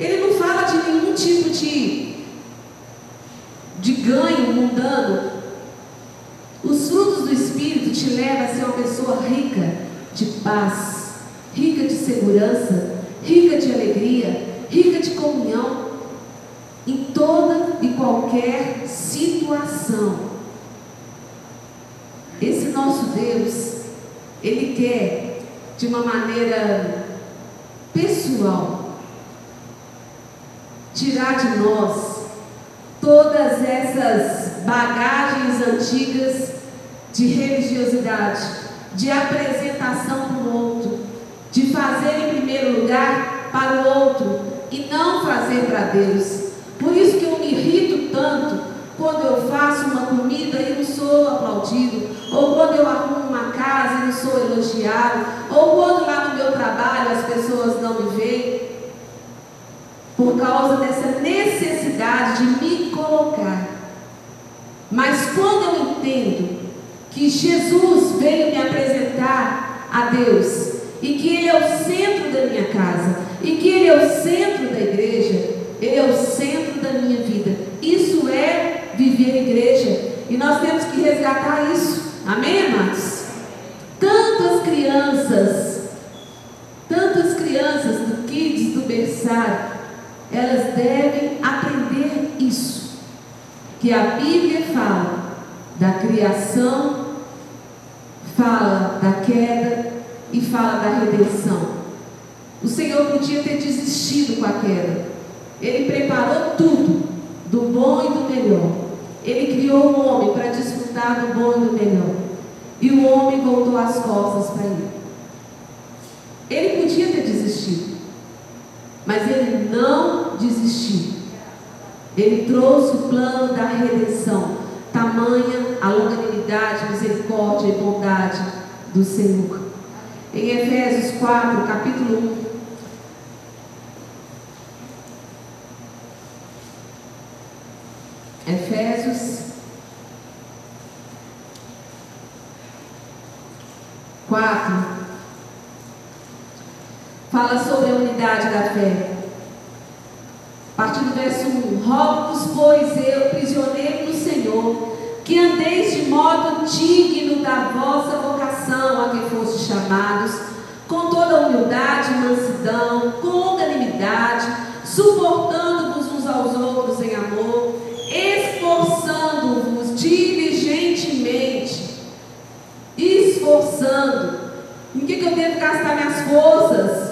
Ele não fala de nenhum tipo de ganho mundano. Os frutos do Espírito te levam a ser uma pessoa rica de paz, rica de segurança, rica de alegria, rica de comunhão em toda e qualquer situação. Esse nosso Deus, ele quer, de uma maneira pessoal, tirar de nós todas essas bagagens antigas de religiosidade, de apresentação para o outro, de fazer em primeiro lugar para o outro e não fazer para Deus. Por isso que eu me irrito tanto quando eu faço uma comida e não sou aplaudido, ou quando eu arrumo uma casa e não sou elogiado, ou quando lá no meu trabalho as pessoas não me veem, por causa dessa necessidade de me colocar. Mas quando eu entendo que Jesus veio me apresentar a Deus, e que Ele é o centro da minha casa, e que Ele é o centro da igreja, Ele é o centro da minha vida, isso é viver igreja. E nós temos que resgatar isso. Amém, amados? Tantas crianças do kids, do berçário, elas devem aprender isso, que a Bíblia fala da criação, fala da queda, e fala da redenção. O Senhor podia ter desistido com a queda. Ele preparou tudo, do bom e do melhor. Ele criou o homem para desfrutar do bom e do melhor. E o homem voltou as costas para ele. Ele podia ter desistido, mas ele não desistiu. Ele trouxe o plano da redenção, tamanha a longanimidade, misericórdia e bondade do Senhor. Em Efésios 4, capítulo 1, Efésios 4 fala sobre a unidade da fé. A partir do verso 1: Rogo-vos, pois eu, prisioneiro do Senhor, que andeis de modo digno da vossa vocação a que fostes chamados, com toda humildade e mansidão, com longanimidade, suportando-vos uns aos outros em amor, esforçando-vos diligentemente, esforçando. Em que eu devo gastar minhas forças?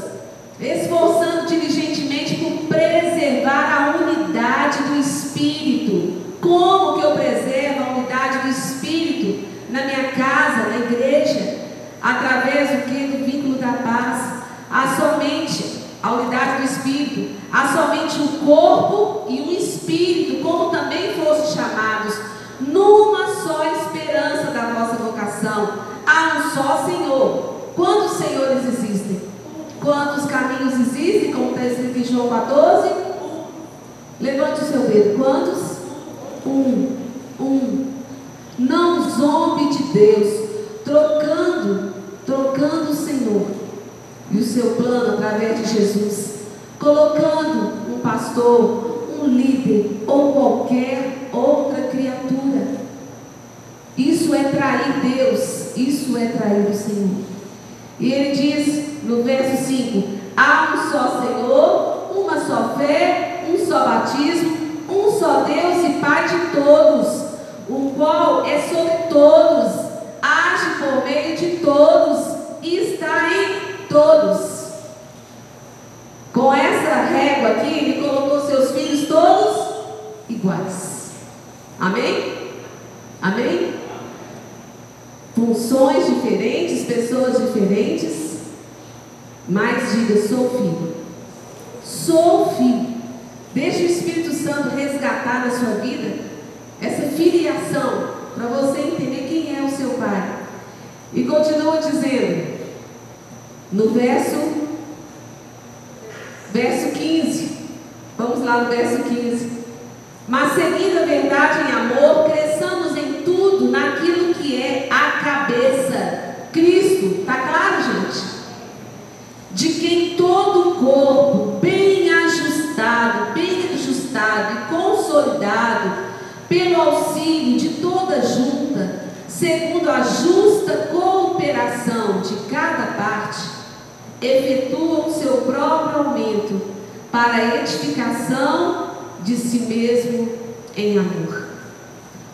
Esforçando diligentemente por preservar a unidade do Espírito. Como que eu preservo a unidade do Espírito na minha casa, na igreja? Através do que? Do vínculo da paz. Há somente a unidade do Espírito, há somente um corpo e um Espírito, como também fossem chamados, numa só esperança da vossa vocação. Há um só Senhor. Quantos senhores existem? Quantos caminhos existem? Como está escrito em João 14? Levante o seu dedo. Quantos? Um. Não zombe de Deus, trocando o Senhor e o seu plano através de Jesus, colocando um pastor, um líder ou qualquer outra criatura. Isso é trair Deus, isso é trair o Senhor. E ele diz no verso 5: há um só Senhor, uma só fé, um só batismo, um só Deus e Pai de todos, o qual é sobre todos, age por meio de todos e está em todos. Com essa régua aqui, ele colocou seus filhos todos iguais. Amém? Amém? Funções diferentes, pessoas diferentes, mas diga: sou filho. Sou filho. Deixe o Espírito Santo resgatar na sua vida essa filiação, para você entender quem é o seu Pai. E continua dizendo no verso 15. Vamos lá no verso 15. Mas seguindo a verdade em amor, cresçamos em tudo naquilo que é a cabeça, Cristo. Está claro, gente? De quem todo o corpo, bem ajustado e consolidado pelo auxílio de toda junta, segundo a justa cooperação de cada parte, efetua o seu próprio aumento para a edificação de si mesmo em amor.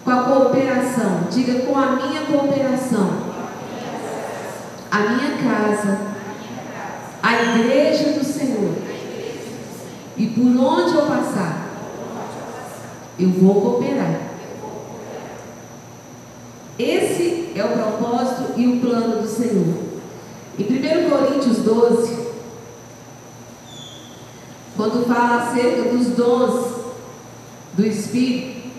Com a cooperação, diga: com a minha cooperação, a minha casa, a igreja do Senhor, e por onde eu passar, eu vou cooperar. Esse é o propósito e o plano do Senhor. Em 1 Coríntios 12, quando fala acerca dos dons do Espírito,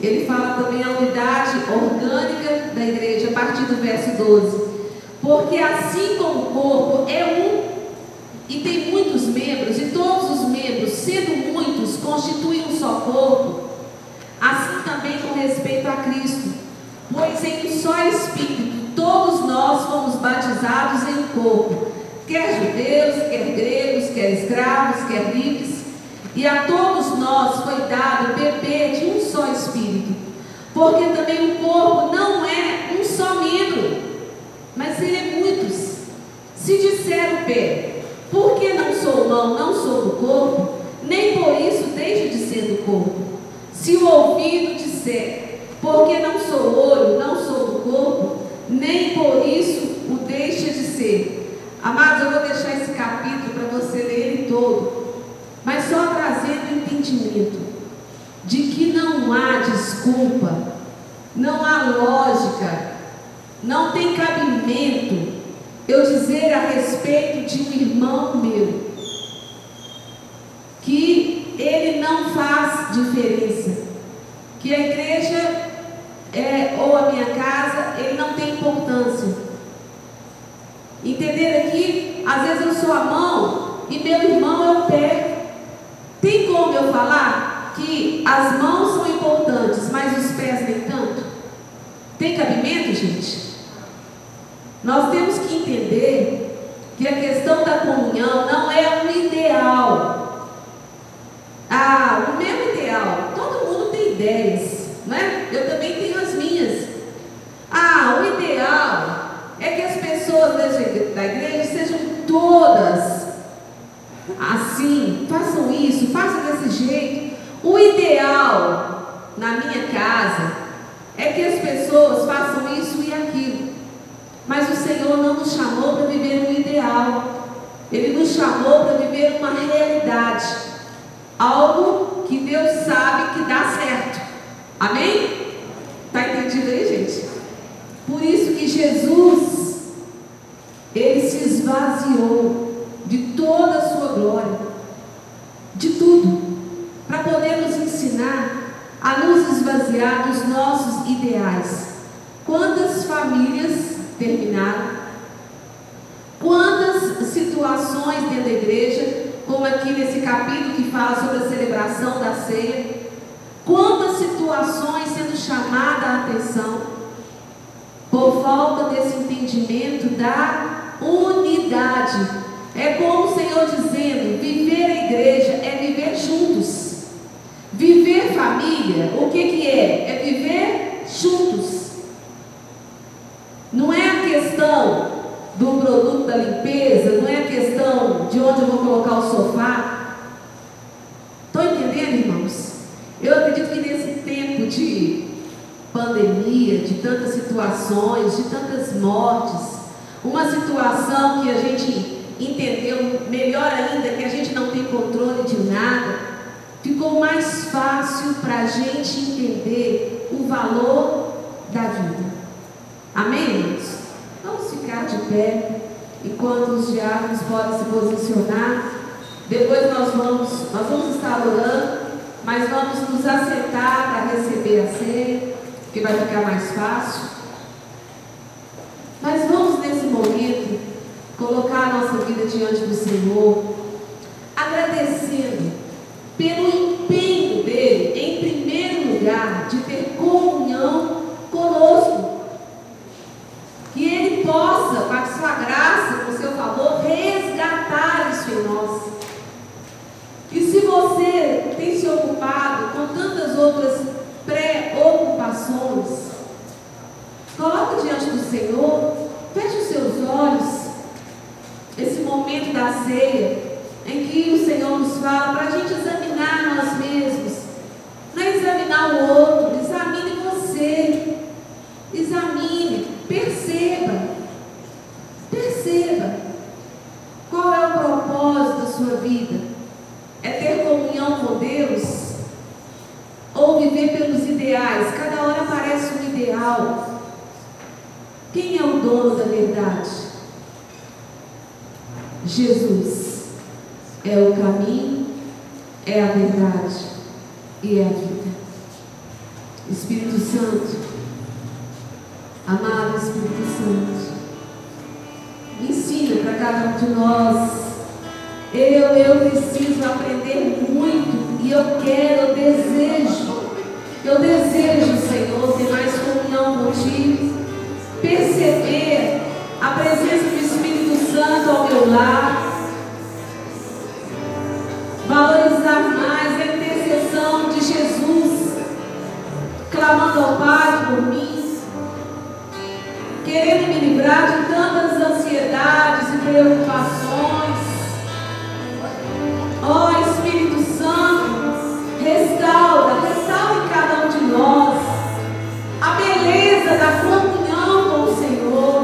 ele fala também a unidade orgânica da igreja, a partir do verso 12. Porque assim como o corpo é um e tem muitos membros, e todos os membros, sendo muitos, constituem um só corpo, assim também com respeito a Cristo, pois em um só Espírito todos nós fomos batizados em um corpo, quer judeus, quer gregos, quer escravos, quer livres, e a todos nós foi dado beber de um só Espírito, porque também o corpo não é um só membro, mas ele é muitos. Se disser o pé: porque não sou mão, não sou do corpo, nem por isso deixo de ser do corpo. Se o ouvido disser: porque não sou olho, não sou do corpo, nem por isso o deixa de ser. acontecer. Amados, eu vou deixar esse capítulo para você ler ele todo, mas só trazendo entendimento de que não há desculpa, não há lógica, não tem cabimento eu dizer a respeito de um irmão meu que ele não faz diferença, que a igreja ou a minha casa, ele não tem importância. Entender aqui, às vezes eu sou a mão e meu irmão é o pé. Tem como eu falar que as mãos são importantes, mas os pés nem tanto? Tem cabimento, gente? Nós temos que entender que a questão da comunhão não é um ideal. Ah, o meu ideal, todo mundo tem ideias. Né? Eu também tenho as minhas. Ah, o ideal é que as pessoas da igreja sejam todas assim, façam isso, façam desse jeito. O ideal na minha casa é que as pessoas façam isso e aquilo. Mas o Senhor não nos chamou para viver um ideal. Ele nos chamou para viver uma realidade, algo que Deus sabe que dá certo. Amém? Está entendido aí, gente? Por isso que Jesus, ele se esvaziou de toda a sua glória, de tudo, para poder nos ensinar a nos esvaziar dos nossos ideais. Quantas famílias terminaram? Quantas situações dentro da igreja, como aqui nesse capítulo que fala sobre a celebração da ceia, quantas situações sendo chamada a atenção por falta desse entendimento da unidade. É como o Senhor dizendo: viver a igreja é viver juntos. Viver família, o que é? É viver juntos. Não é a questão do produto da limpeza, não é a questão de onde eu vou colocar o sofá. Estão entendendo, irmãos? Eu acredito que nesse tempo de pandemia, de tantas situações, de tantas mortes, uma situação que a gente entendeu melhor ainda, que a gente não tem controle de nada, ficou mais fácil para a gente entender o valor da vida. Amém, irmãos? Vamos ficar de pé enquanto os diáconos podem se posicionar. Depois nós vamos estar orando, mas vamos nos assentar para receber a ceia, que vai ficar mais fácil. Mas vamos nesse momento colocar a nossa vida diante do Senhor, agradecendo pelo empenho dele, em primeiro lugar, de ter comunhão conosco, que ele possa, com a sua graça, com o seu favor, resgatar isso em nós. E se você tem se ocupado com tantas outras preocupações, coloca diante do Senhor, feche os seus olhos. Esse momento da ceia, em que o Senhor nos fala para a gente examinar nós mesmos, não é examinar o outro, examine você, examine, perceba qual é o propósito da sua vida. É ter comunhão com Deus ou viver pelos ideais? Cada hora aparece um ideal. Quem é o dono da verdade? Jesus é o caminho, é a verdade e é a vida. Espírito Santo, amado Espírito Santo, me ensina para cada um de nós. Eu preciso aprender muito, e eu desejo, Senhor, ter mais comunhão contigo, perceber a presença do Espírito Santo ao meu lado, valorizar mais a intercessão de Jesus, clamando ao Pai por mim, querendo me livrar de tantas ansiedades e preocupações. Ó Espírito Santo, restaura em cada um de nós a beleza da comunhão com o Senhor.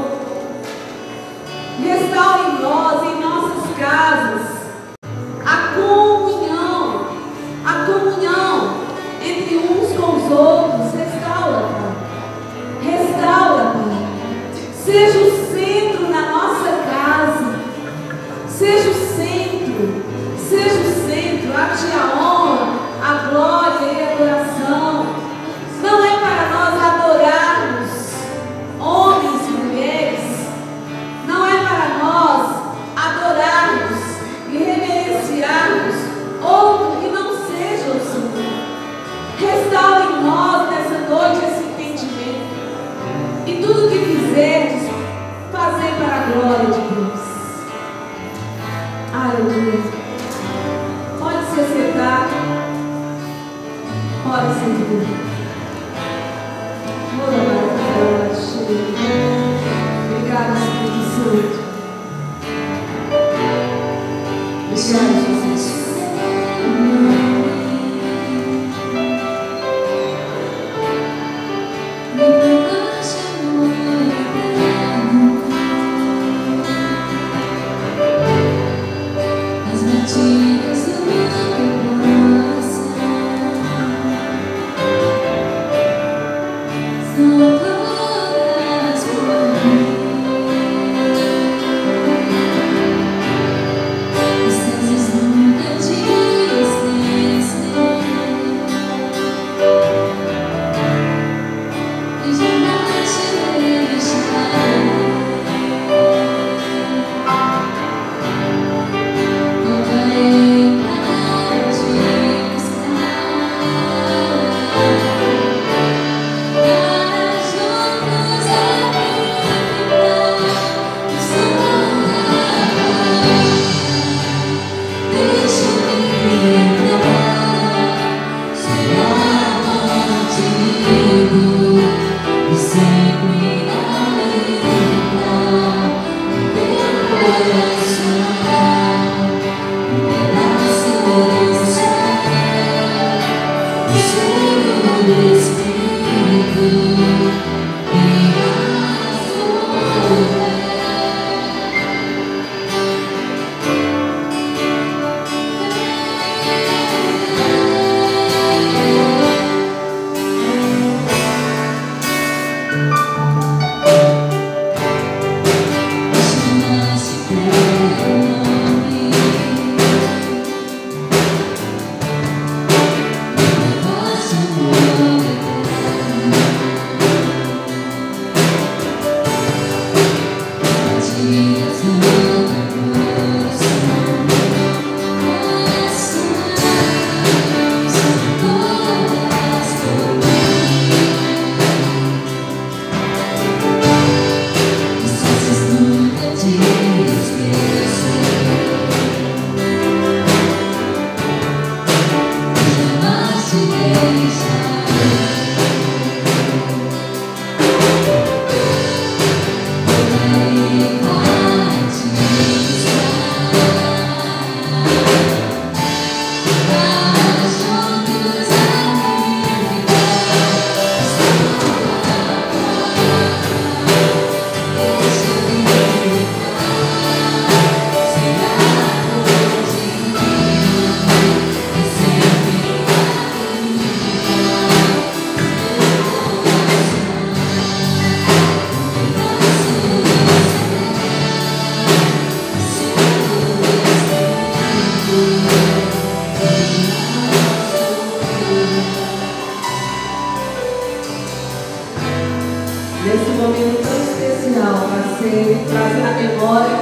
Nesse momento tão especial, passei trazer à memória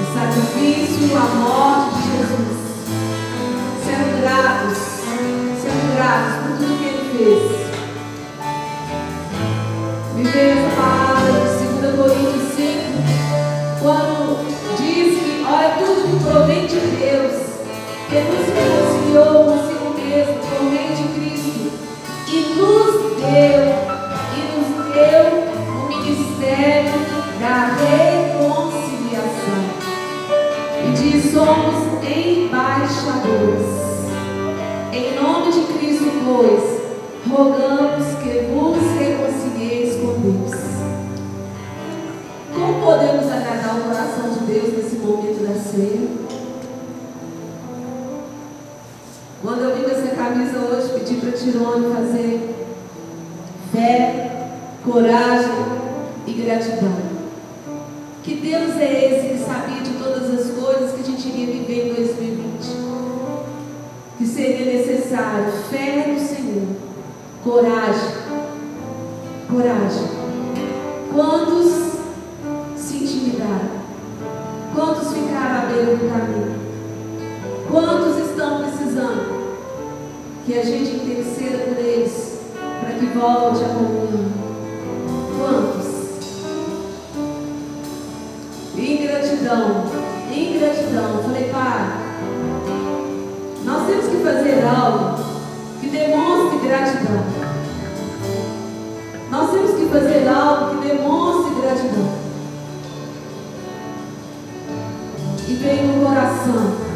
o sacrifício e a morte de Jesus. Sendo gratos por tudo que Ele fez. Me veio essa palavra de 2 Coríntios 5, quando diz que, olha, tudo que provém de Deus, que nos reconciliou consigo mesmo, por meio de Cristo, e nos deu. Da reconciliação. E diz: somos embaixadores. Em nome de Cristo, pois, rogamos que vos reconcilieis com Deus. Como podemos agradar o coração de Deus nesse momento da ceia? Quando eu vi essa camisa hoje, pedi para Tirone fazer fé, coragem e gratidão. Que Deus é esse que sabia de todas as coisas que a gente iria viver em 2020. Que seria necessário fé no Senhor, coragem. Quantos se intimidaram? Quantos ficaram à beira do caminho? Quantos estão precisando? Que a gente interceda por eles para que volte a comunhão. Quantos? Ingratidão. Falei, Pai, nós temos que fazer algo que demonstre gratidão. Nós temos que fazer algo que demonstre gratidão. e vem no coração.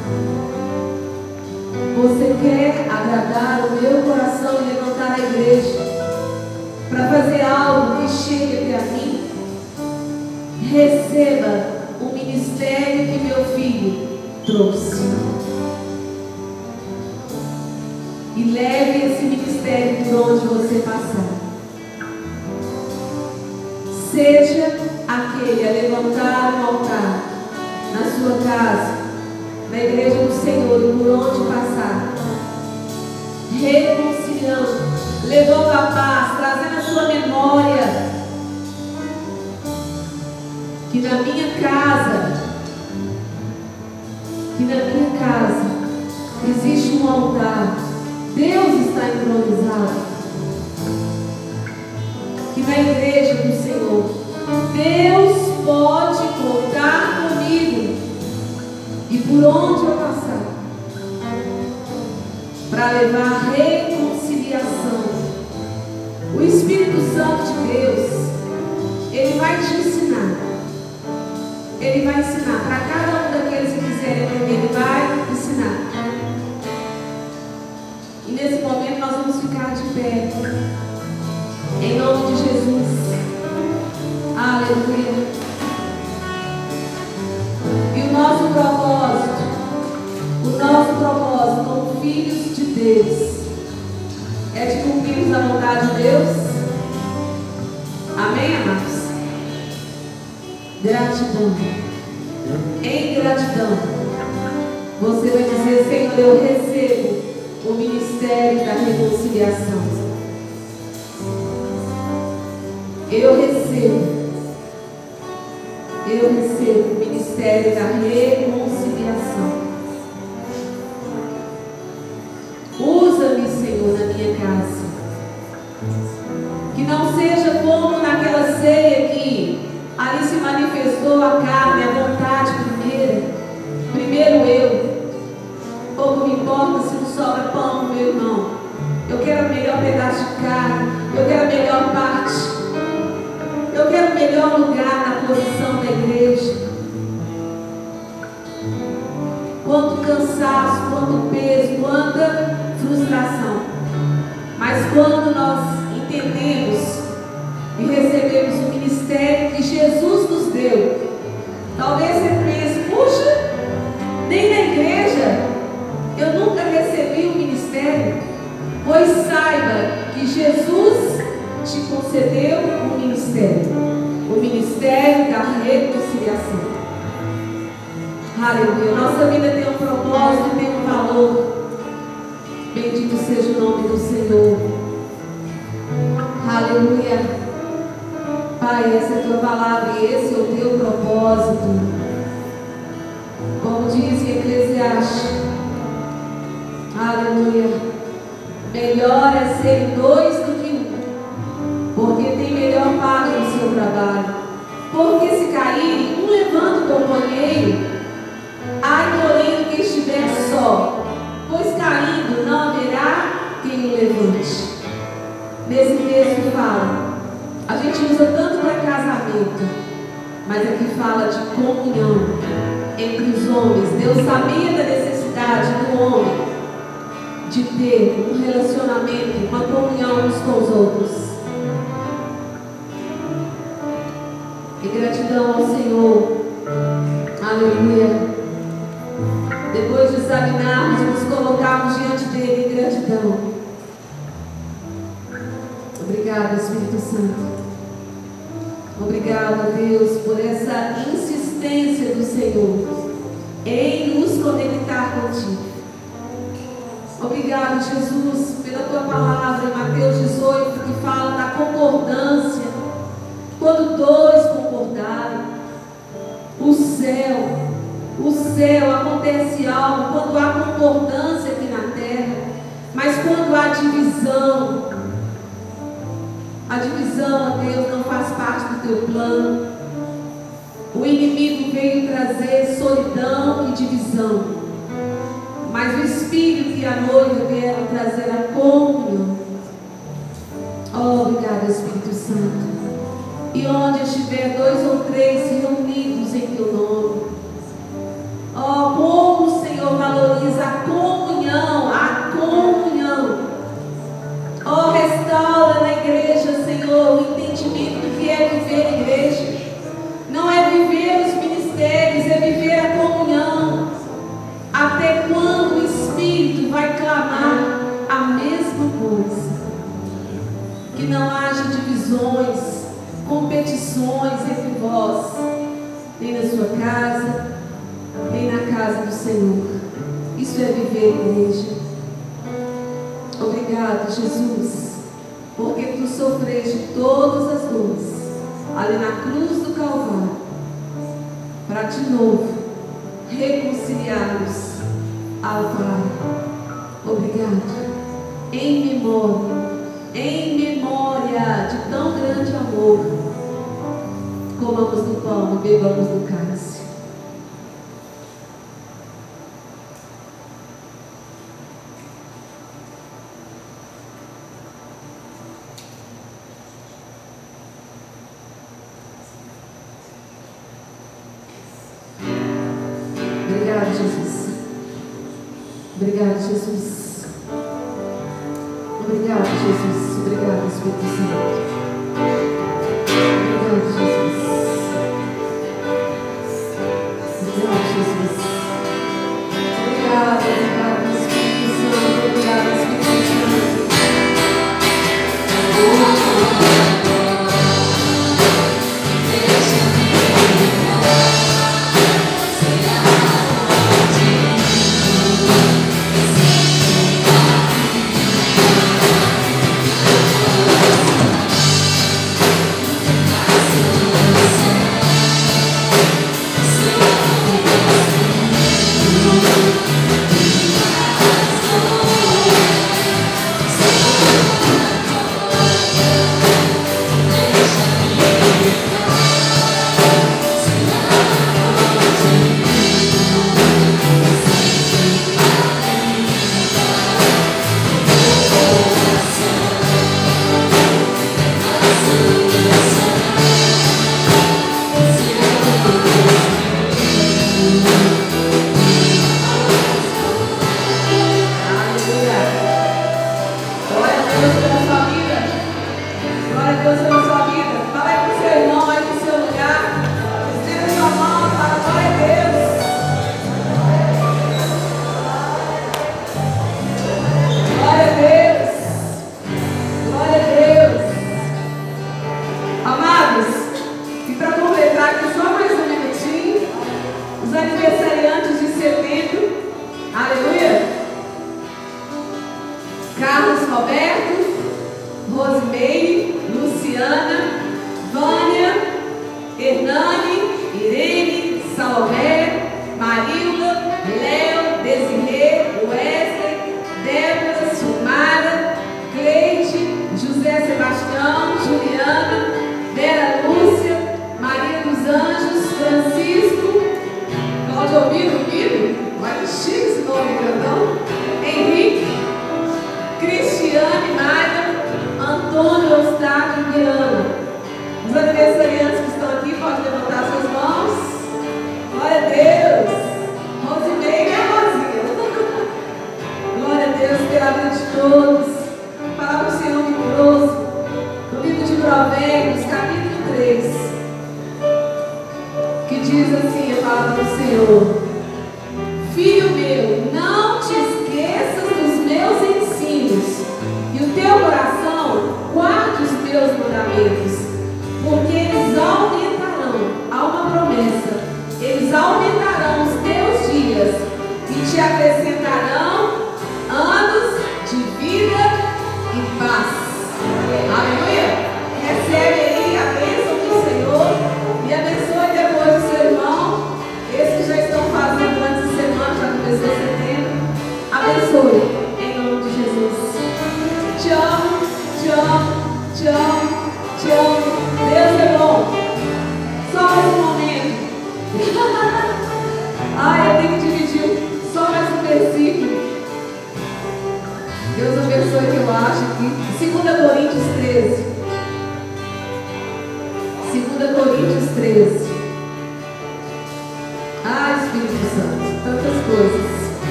Você quer agradar o meu coração e levantar a igreja para fazer algo que chegue até a mim? Receba o ministério que meu filho trouxe e leve esse ministério por onde você passar. Seja aquele a levantar um altar na sua casa, na igreja do Senhor e por onde passar, reconciliando, levando a paz, trazendo a sua memória. Que na minha casa existe um altar. Deus está improvisado. Que na igreja do Senhor, Deus pode contar comigo. E por onde eu passar, para levar reconciliação. O Espírito Santo de Deus, ele vai te ensinar. Ele vai ensinar para cada um daqueles que quiserem aprender. Ele vai ensinar. E nesse momento nós vamos ficar de pé, em nome de Jesus. Aleluia. E o nosso propósito como filhos de Deus é de cumprirmos a vontade de Deus. Amém, amados? Gratidão. Em gratidão, você vai dizer: Senhor, eu recebo o ministério da reconciliação. Eu recebo o ministério da reconciliação. Usa-me, Senhor, na minha casa. Que não seja como naquela ceia que ali se manifestou a carne, a vontade primeiro eu. Pouco me importa se não sobra pão no meu irmão. Eu quero o melhor pedaço de carne, eu quero a melhor parte, eu quero o melhor lugar na posição da igreja. Quanto cansaço, quanto peso, quanta frustração. Mas quando nós entendemos e recebemos o ministério que Jesus nos deu, talvez você pense: puxa, nem na igreja eu nunca recebi o ministério. Pois saiba que Jesus te concedeu o ministério da reconciliação. Aleluia. Nossa vida tem um propósito e tem um valor. Bendito seja o nome do Senhor. Aleluia. Pai, essa é a tua palavra e esse é o teu propósito. Como diz em Eclesiastes, aleluia, melhor é serem dois do que um, porque tem melhor paga no seu trabalho. Porque se cair, um levanta o companheiro. Ai, porém, que estiver só, pois caindo não haverá quem o levante. Nesse texto fala. A gente usa tanto para casamento, mas aqui fala de comunhão entre os homens. Deus sabia da necessidade do homem de ter um relacionamento, uma comunhão uns com os outros. E gratidão ao Senhor. Aleluia. Depois de examinarmos e nos colocarmos diante dele em gratidão. Obrigada, Espírito Santo. Obrigada, Deus, por essa insistência do Senhor em nos conectar contigo. Obrigado, Jesus, pela tua palavra em Mateus 18, que fala da concordância. Quando dois concordarem, o céu acontece algo. Quando há concordância aqui na terra, mas quando há divisão, a divisão, ó Deus, não faz parte do teu plano. O inimigo veio trazer solidão e divisão, mas o Espírito e a noiva vieram trazer a comunhão. Obrigada, Espírito Santo. E onde estiver dois ou três reunidos em teu nome, nem na sua casa, nem na casa do Senhor. Isso é viver, igreja. Obrigado, Jesus, porque tu sofreste todas as dores ali na cruz do Calvário, para de novo reconciliar-nos ao Pai. Obrigado. Em memória de tão grande amor, comamos do pão, bebamos do cálice. Obrigado, Jesus. Obrigado, Jesus. Obrigado, Jesus. Obrigado, Espírito Santo. Obrigado, Jesus. Obrigado, Jesus. Obrigado, obrigado, Espírito Santo. Obrigado, Espírito Santo.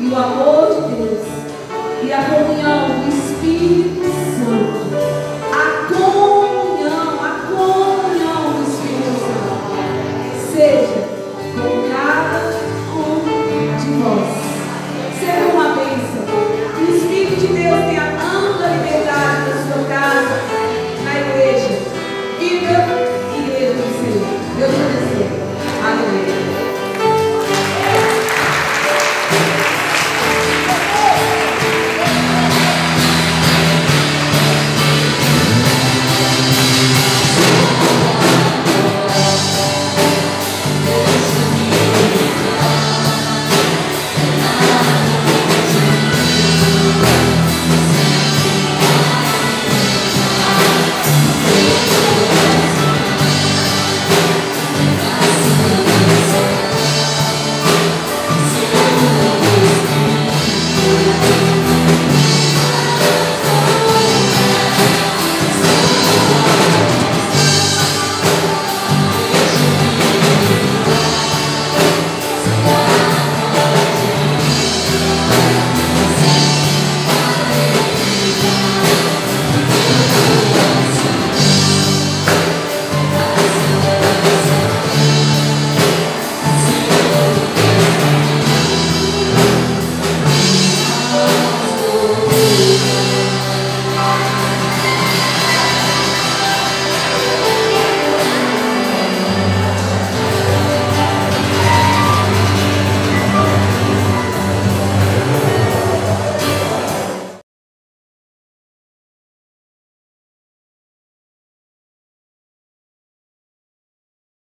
E e o amor de Deus e a